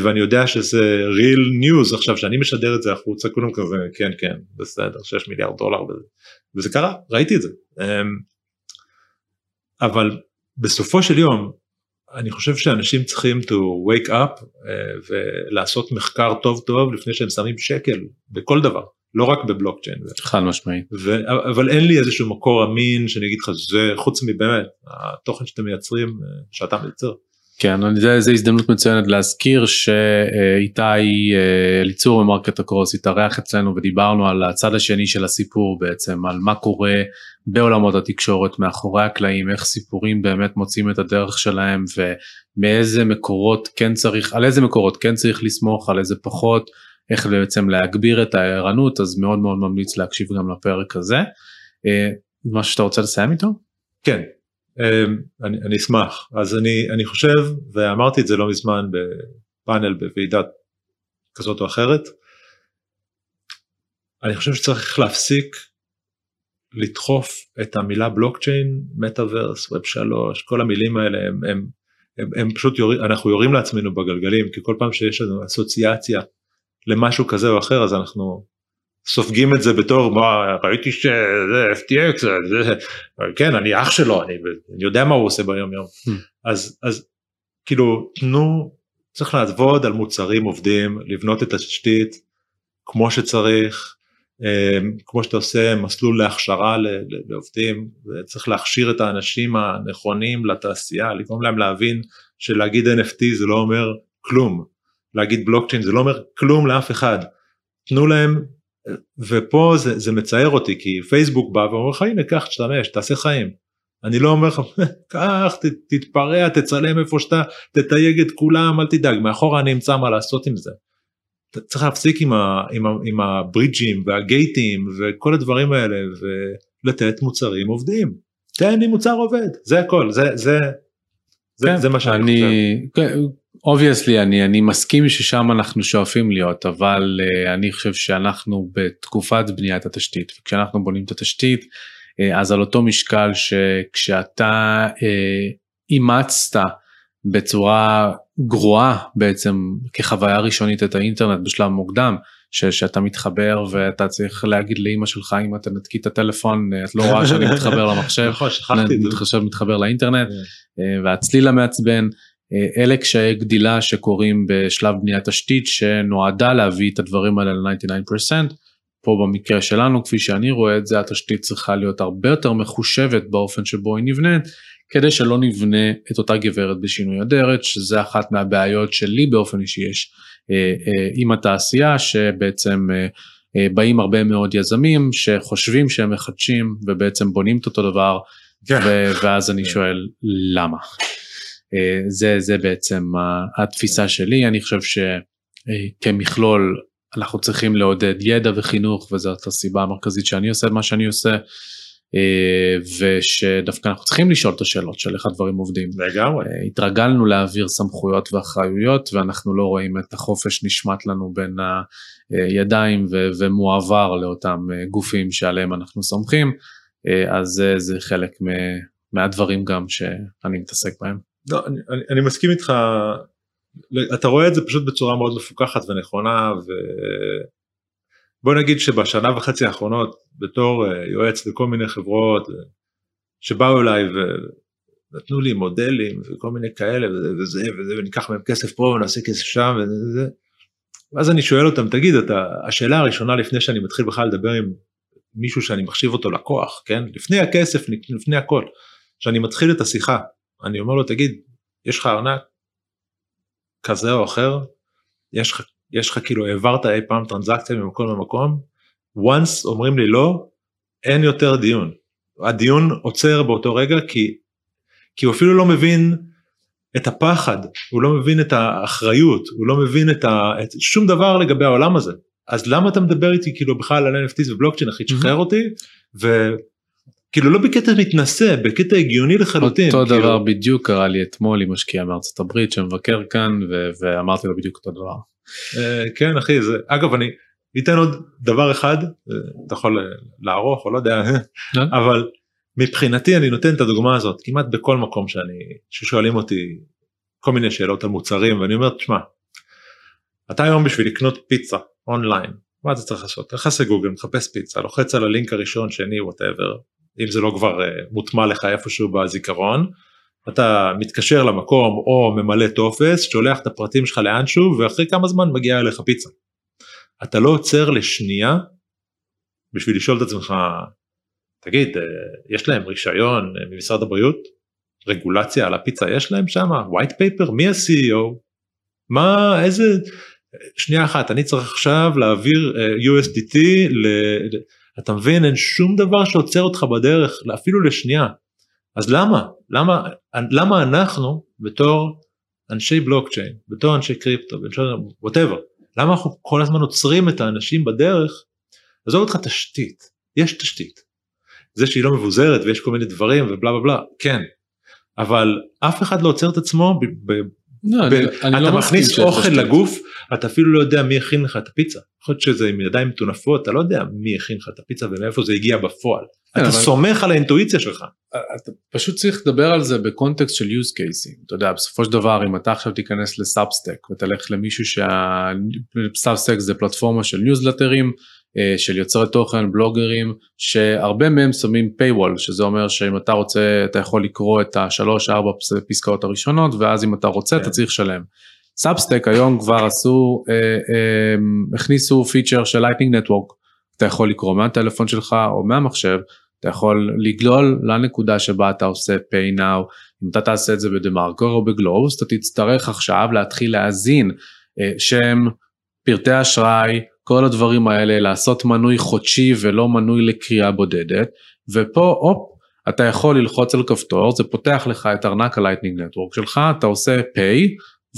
ואני יודע שזה real news עכשיו, שאני משדר את זה החוצה, כולם כזה, כן, כן, בסדר, 6 מיליארד דולר, וזה קרה, ראיתי את זה, אבל בסופו של יום, אני חושב שאנשים צריכים to wake up, ולעשות מחקר טוב טוב, לפני שהם שמים שקל, בכל דבר, לא רק בבלוקצ'יין. חד משמעי. אבל אין לי איזשהו מקור אמין, שאני אגיד לך, זה חוץ מבאמת, התוכן שאתם מייצרים, שאתה מייצר. כן, זה הזדמנות מצוינת להזכיר, שאיתי ליצור במרקט הקרוס, התארח אצלנו ודיברנו על הצד השני של הסיפור בעצם, על מה קורה בעולמות התקשורת, מאחורי הקלעים, איך סיפורים באמת מוצאים את הדרך שלהם, ומאיזה מקורות כן צריך, על איזה מקורות כן צריך לסמוך, על איזה פחות, איך בעצם להגביר את הערנות, אז מאוד מאוד ממליץ להקשיב גם לפרק הזה. מה שאתה רוצה לסיים איתו? כן, אני אשמח. אז אני חושב, ואמרתי את זה לא מזמן בפאנל, בוועידת כזאת או אחרת, אני חושב שצריך להפסיק לדחוף את המילה בלוקצ'יין, מטאברס, ווב 3, כל המילים האלה הם פשוט, אנחנו יורים לעצמנו בגלגלים, כי כל פעם שיש לנו אסוציאציה, למשהו כזה או אחר, אז אנחנו סופגים את זה בתור, מה, ראיתי שזה FTX, כן, אני אח שלו, אני יודע מה הוא עושה ביום יום, אז כאילו, צריך לעבוד על מוצרים עובדים, לבנות את התשתית, כמו שצריך, כמו שאתה עושה מסלול להכשרה לעובדים, צריך להכשיר את האנשים הנכונים לתעשייה, לגרום להם להבין, שלהגיד NFT זה לא אומר כלום, להגיד בלוקצ'יין, זה לא אומר כלום לאף אחד, תנו להם, ופה זה מצער אותי, כי פייסבוק בא ואומר לך, הנה, קח, תשתמש, תעשה חיים, אני לא אומר לך, קח, תתפרע, תצלם איפה שאתה, תתייג את כולם, אל תדאג, מאחורה אני אמצא מה לעשות עם זה, צריך להפסיק עם הברידג'ים, והגייטים, וכל הדברים האלה, ולתת מוצרים עובדים, תן לי מוצר עובד, זה הכל, זה מה שאני חושב. Obviously, אני מסכים ששם אנחנו שואפים להיות, אבל אני חושב שאנחנו בתקופת בניית התשתית, וכשאנחנו בונים את התשתית, אז על אותו משקל שכשאתה אימצת בצורה גרועה בעצם כחוויה ראשונית את האינטרנט בשלב מוקדם, שאתה מתחבר ואתה צריך להגיד לאמא שלך, אם אתה נתקית הטלפון, את לא רואה שאני מתחבר למחשב, מתחבר לאינטרנט, והצלילה מעצבן, אלה קשיי גדילה שקורים בשלב בניית תשתית שנועדה להביא את הדברים האלה ל-99%, פה במקרה שלנו כפי שאני רואה את זה, התשתית צריכה להיות הרבה יותר מחושבת באופן שבו היא נבנית, כדי שלא נבנה את אותה גברת בשינוי אדרת, שזה אחת מהבעיות שלי באופן אישי יש עם התעשייה, שבעצם באים הרבה מאוד יזמים שחושבים שהם מחדשים ובעצם בונים את אותו דבר, ואז אני שואל למה? זה בעצם התפיסה שלי, אני חושב שכמכלול אנחנו צריכים לעודד ידע וחינוך, וזאת הסיבה המרכזית שאני עושה את מה שאני עושה, ושדווקא אנחנו צריכים לשאול את השאלות של איך הדברים עובדים. לגמרי. התרגלנו להעביר סמכויות ואחריויות, ואנחנו לא רואים את החופש נשמט לנו בין הידיים ומועבר לאותם גופים שעליהם אנחנו סומכים, אז זה חלק מהדברים גם שאני מתעסק בהם. לא, אני מסכים איתך, אתה רואה את זה פשוט בצורה מאוד מפוקחת ונכונה, ובוא נגיד שבשנה וחצי האחרונות, בתור יועץ לכל מיני חברות, שבאו אליי ונתנו לי מודלים וכל מיני כאלה, וזה, וניקח מהם כסף פה ונעשה כסף שם, וזה. ואז אני שואל אותם, תגיד, השאלה הראשונה לפני שאני מתחיל בכלל לדבר עם מישהו שאני מחשיב אותו לקוח, כן? לפני הכסף, לפני הכל, שאני מתחיל את השיחה, אני אומר לו, תגיד, יש לך ארנק כזה או אחר, יש לך כאילו, העברת אי פעם טרנזקציה ממקום למקום, once אומרים לי לא, אין יותר דיון, הדיון עוצר באותו רגע, כי הוא אפילו לא מבין את הפחד, הוא לא מבין את האחריות, הוא לא מבין את שום דבר לגבי העולם הזה, אז למה אתה מדבר איתי כאילו בכלל על NFTs ובלוקצ'יין, אחי תשחרר אותי, וכאילו לא בקטע מתנסה, בקטע הגיוני לחלוטין. אותו כאילו... דבר בדיוק קרה לי אתמול עם משקיע מארצות הברית שמבקר כאן, ואמרתי לו בדיוק אותו דבר. כן אחי, זה... אגב אני אתן עוד דבר אחד, אתה יכול לערוך או לא יודע, אבל מבחינתי אני נותן את הדוגמה הזאת, כמעט בכל מקום ששואלים אותי כל מיני שאלות על מוצרים, ואני אומר, תשמע, אתה היום בשביל לקנות פיצה, אונליין, מה אתה צריך לעשות? תלחס לגוגל, מחפש פיצה, לוחץ על הלינק הראשון, שני, whatever, אם זה לא כבר מוטמע לך איפשהו בזיכרון, אתה מתקשר למקום או ממלא טופס, שולח את הפרטים שלך לאנשהו, ואחרי כמה זמן מגיעה אליך פיצה. אתה לא עוצר לשנייה, בשביל לשאול את עצמך, תגיד, יש להם רישיון ממשרד הבריאות? רגולציה על הפיצה יש להם שם? white paper? מי ה-CEO? מה, איזה... שנייה אחת, אני צריך עכשיו להעביר USDT, אתה מבין, אין שום דבר שעוצר אותך בדרך, אפילו לשנייה, אז למה אנחנו, בתור אנשי בלוקצ'יין, בתור אנשי קריפטו, whatever, למה אנחנו כל הזמן עוצרים את האנשים בדרך? עזוב אותך תשתית, יש תשתית, זה שהיא לא מבוזרת, ויש כל מיני דברים, ובלה בלה בלה, כן, אבל אף אחד לא עוצר את עצמו, אתה מכניס אוכל לגוף, אתה אפילו לא יודע מי הכין לך את הפיצה, חוץ שזה עם ידיים מטונפות, אתה לא יודע מי הכין לך את הפיצה ומאיפה זה הגיע בפועל, אתה סומך על האינטואיציה שלך. אתה פשוט צריך לדבר על זה בקונטקסט של use cases, אתה יודע, בסופו של דבר, אם אתה עכשיו תיכנס לסאבסטק, ותלך למישהו שהסאבסטק זה פלטפורמה של ניוזלטרים, של יוצרי תוכן, בלוגרים, שהרבה מהם שמים paywall, שזה אומר שאם אתה רוצה, אתה יכול לקרוא את ה3-4 פסקאות הראשונות, ואז אם אתה רוצה, אתה צריך שלם. סאבסטק היום כבר עשו, הכניסו פיצ'ר של לייטנינג נטוורק, אתה יכול לקרוא מהטלפון שלך או מהמחשב, אתה יכול לגלול לנקודה שבה אתה עושה pay now, אם אתה תעשה את זה בדמרקר או בגלובס, אתה תצטרך עכשיו להתחיל להזין, שם, פרטי אשראי, כל הדברים האלה, לעשות מנוי חודשי ולא מנוי לקריאה בודדת, ופה, אופ, אתה יכול ללחוץ על כפתור, זה פותח לך את ארנק הלייטנינג נטוורק שלך, אתה עושה pay,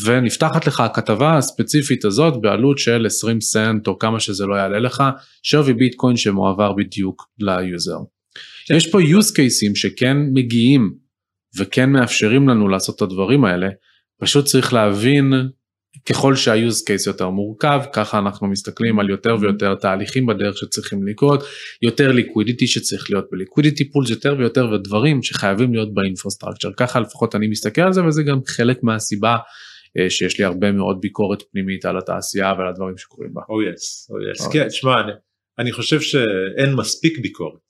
ונפתחת לך הכתבה הספציפית הזאת, בעלות של 20 סנט, או כמה שזה לא יעלה לך, שווי ביטקוין שמועבר בדיוק ליוזר. כן. יש פה use cases שכן מגיעים, וכן מאפשרים לנו לעשות את הדברים האלה, פשוט צריך להבין, ככל שה-use case יותר מורכב, ככה אנחנו מסתכלים על יותר ויותר תהליכים בדרך שצריכים לקרות, יותר liquidity שצריך להיות ב-liquidity pools, יותר ויותר ודברים שחייבים להיות ב-infrastructure, ככה לפחות אני מסתכל על זה, וזה גם חלק מהסיבה שיש לי הרבה מאוד ביקורת פנימית על התעשייה ועל הדברים שקורים בה. Oh yes, כן, תשמע, אני חושב שאין מספיק ביקורת,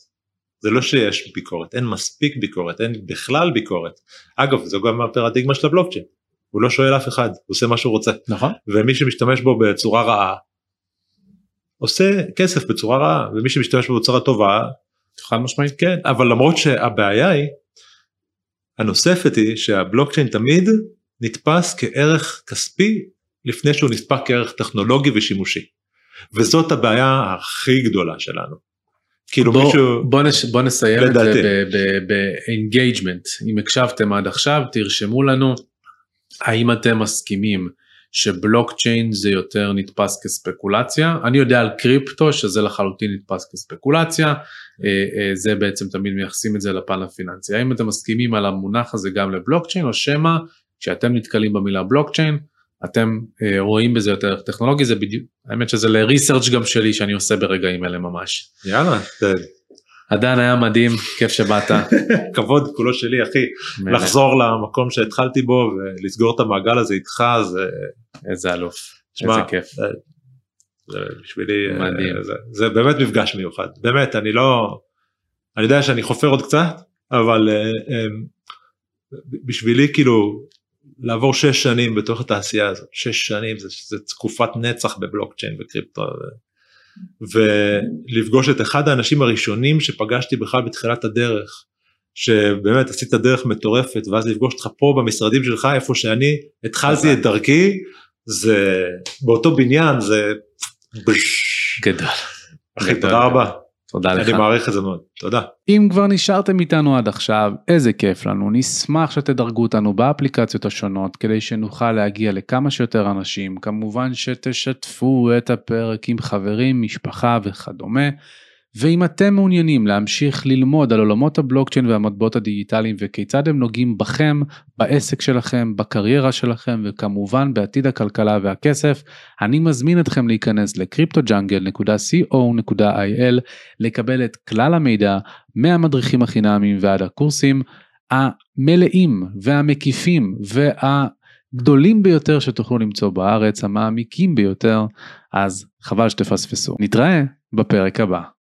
זה לא שיש ביקורת, אין מספיק ביקורת, אין בכלל ביקורת, אגב, זו גם הפרדיגמה של הבלוקצ'יין, הוא לא שואל אף אחד, הוא עושה מה שהוא רוצה. נכון. ומי שמשתמש בו בצורה רעה, עושה כסף בצורה רעה, ומי שמשתמש בו בצורה טובה, חד משמעית. כן, אבל למרות שהבעיה היא, הנוספת היא שהבלוקצ'יין תמיד נתפס כערך כספי, לפני שהוא נתפס כערך טכנולוגי ושימושי. וזאת הבעיה הכי גדולה שלנו. כאילו מישהו... בוא נסיים את זה ב-engagement. אם הקשבתם עד עכשיו, תרשמו לנו... האם אתם מסכימים שבלוקצ'יין זה יותר נתפס כספקולציה, אני יודע על קריפטו שזה לחלוטין נתפס כספקולציה, זה בעצם תמיד מייחסים את זה לפן הפיננסי, האם אתם מסכימים על המונח הזה גם לבלוקצ'יין, או שמה כשאתם נתקלים במילה בלוקצ'יין, אתם רואים בזה יותר טכנולוגי, זה בדיוק, האמת שזה לריסרצ' גם שלי שאני עושה ברגעים אלה ממש. יאללה, תודה. עדן היה מדהים, כיף שבאת. כבוד כולו שלי אחי, לחזור למקום שהתחלתי בו ולסגור את המעגל הזה איתך, זה... איזה אלוף, איזה כיף. זה בשבילי, זה באמת מפגש מיוחד, באמת אני לא, אני יודע שאני חופר עוד קצת, אבל בשבילי כאילו, לעבור 6 שנים בתוך התעשייה הזאת, 6 שנים זה תקופת נצח בבלוקצ'יין וקריפטו, ולפגוש את אחד האנשים הראשונים שפגשתי בכלל בתחילת הדרך, שבאמת עשית דרך מטורפת, ואז לפגוש אותך פה במשרדים שלך, איפה שאני התחלתי את דרכי, זה באותו בניין, זה גדול. אחי, תודה רבה. תודה לך. אני מעריך את זה מאוד, תודה. אם כבר נשארתם איתנו עד עכשיו, איזה כיף לנו, נשמח שתדרגו אותנו באפליקציות השונות, כדי שנוכל להגיע לכמה שיותר אנשים, כמובן שתשתפו את הפרק עם חברים, משפחה וכדומה, ואם אתם מעוניינים להמשיך ללמוד על עולמות הבלוקצ'יין והמטבעות הדיגיטליים, וכיצד הם נוגעים בכם, בעסק שלכם, בקריירה שלכם, וכמובן בעתיד הכלכלה והכסף, אני מזמין אתכם להיכנס ל-cryptojungle.co.il, לקבל את כלל המידע מהמדריכים החינמיים ועד הקורסים המלאים והמקיפים והגדולים ביותר שתוכלו למצוא בארץ, המעמיקים ביותר, אז חבל שתפספסו. נתראה בפרק הבא.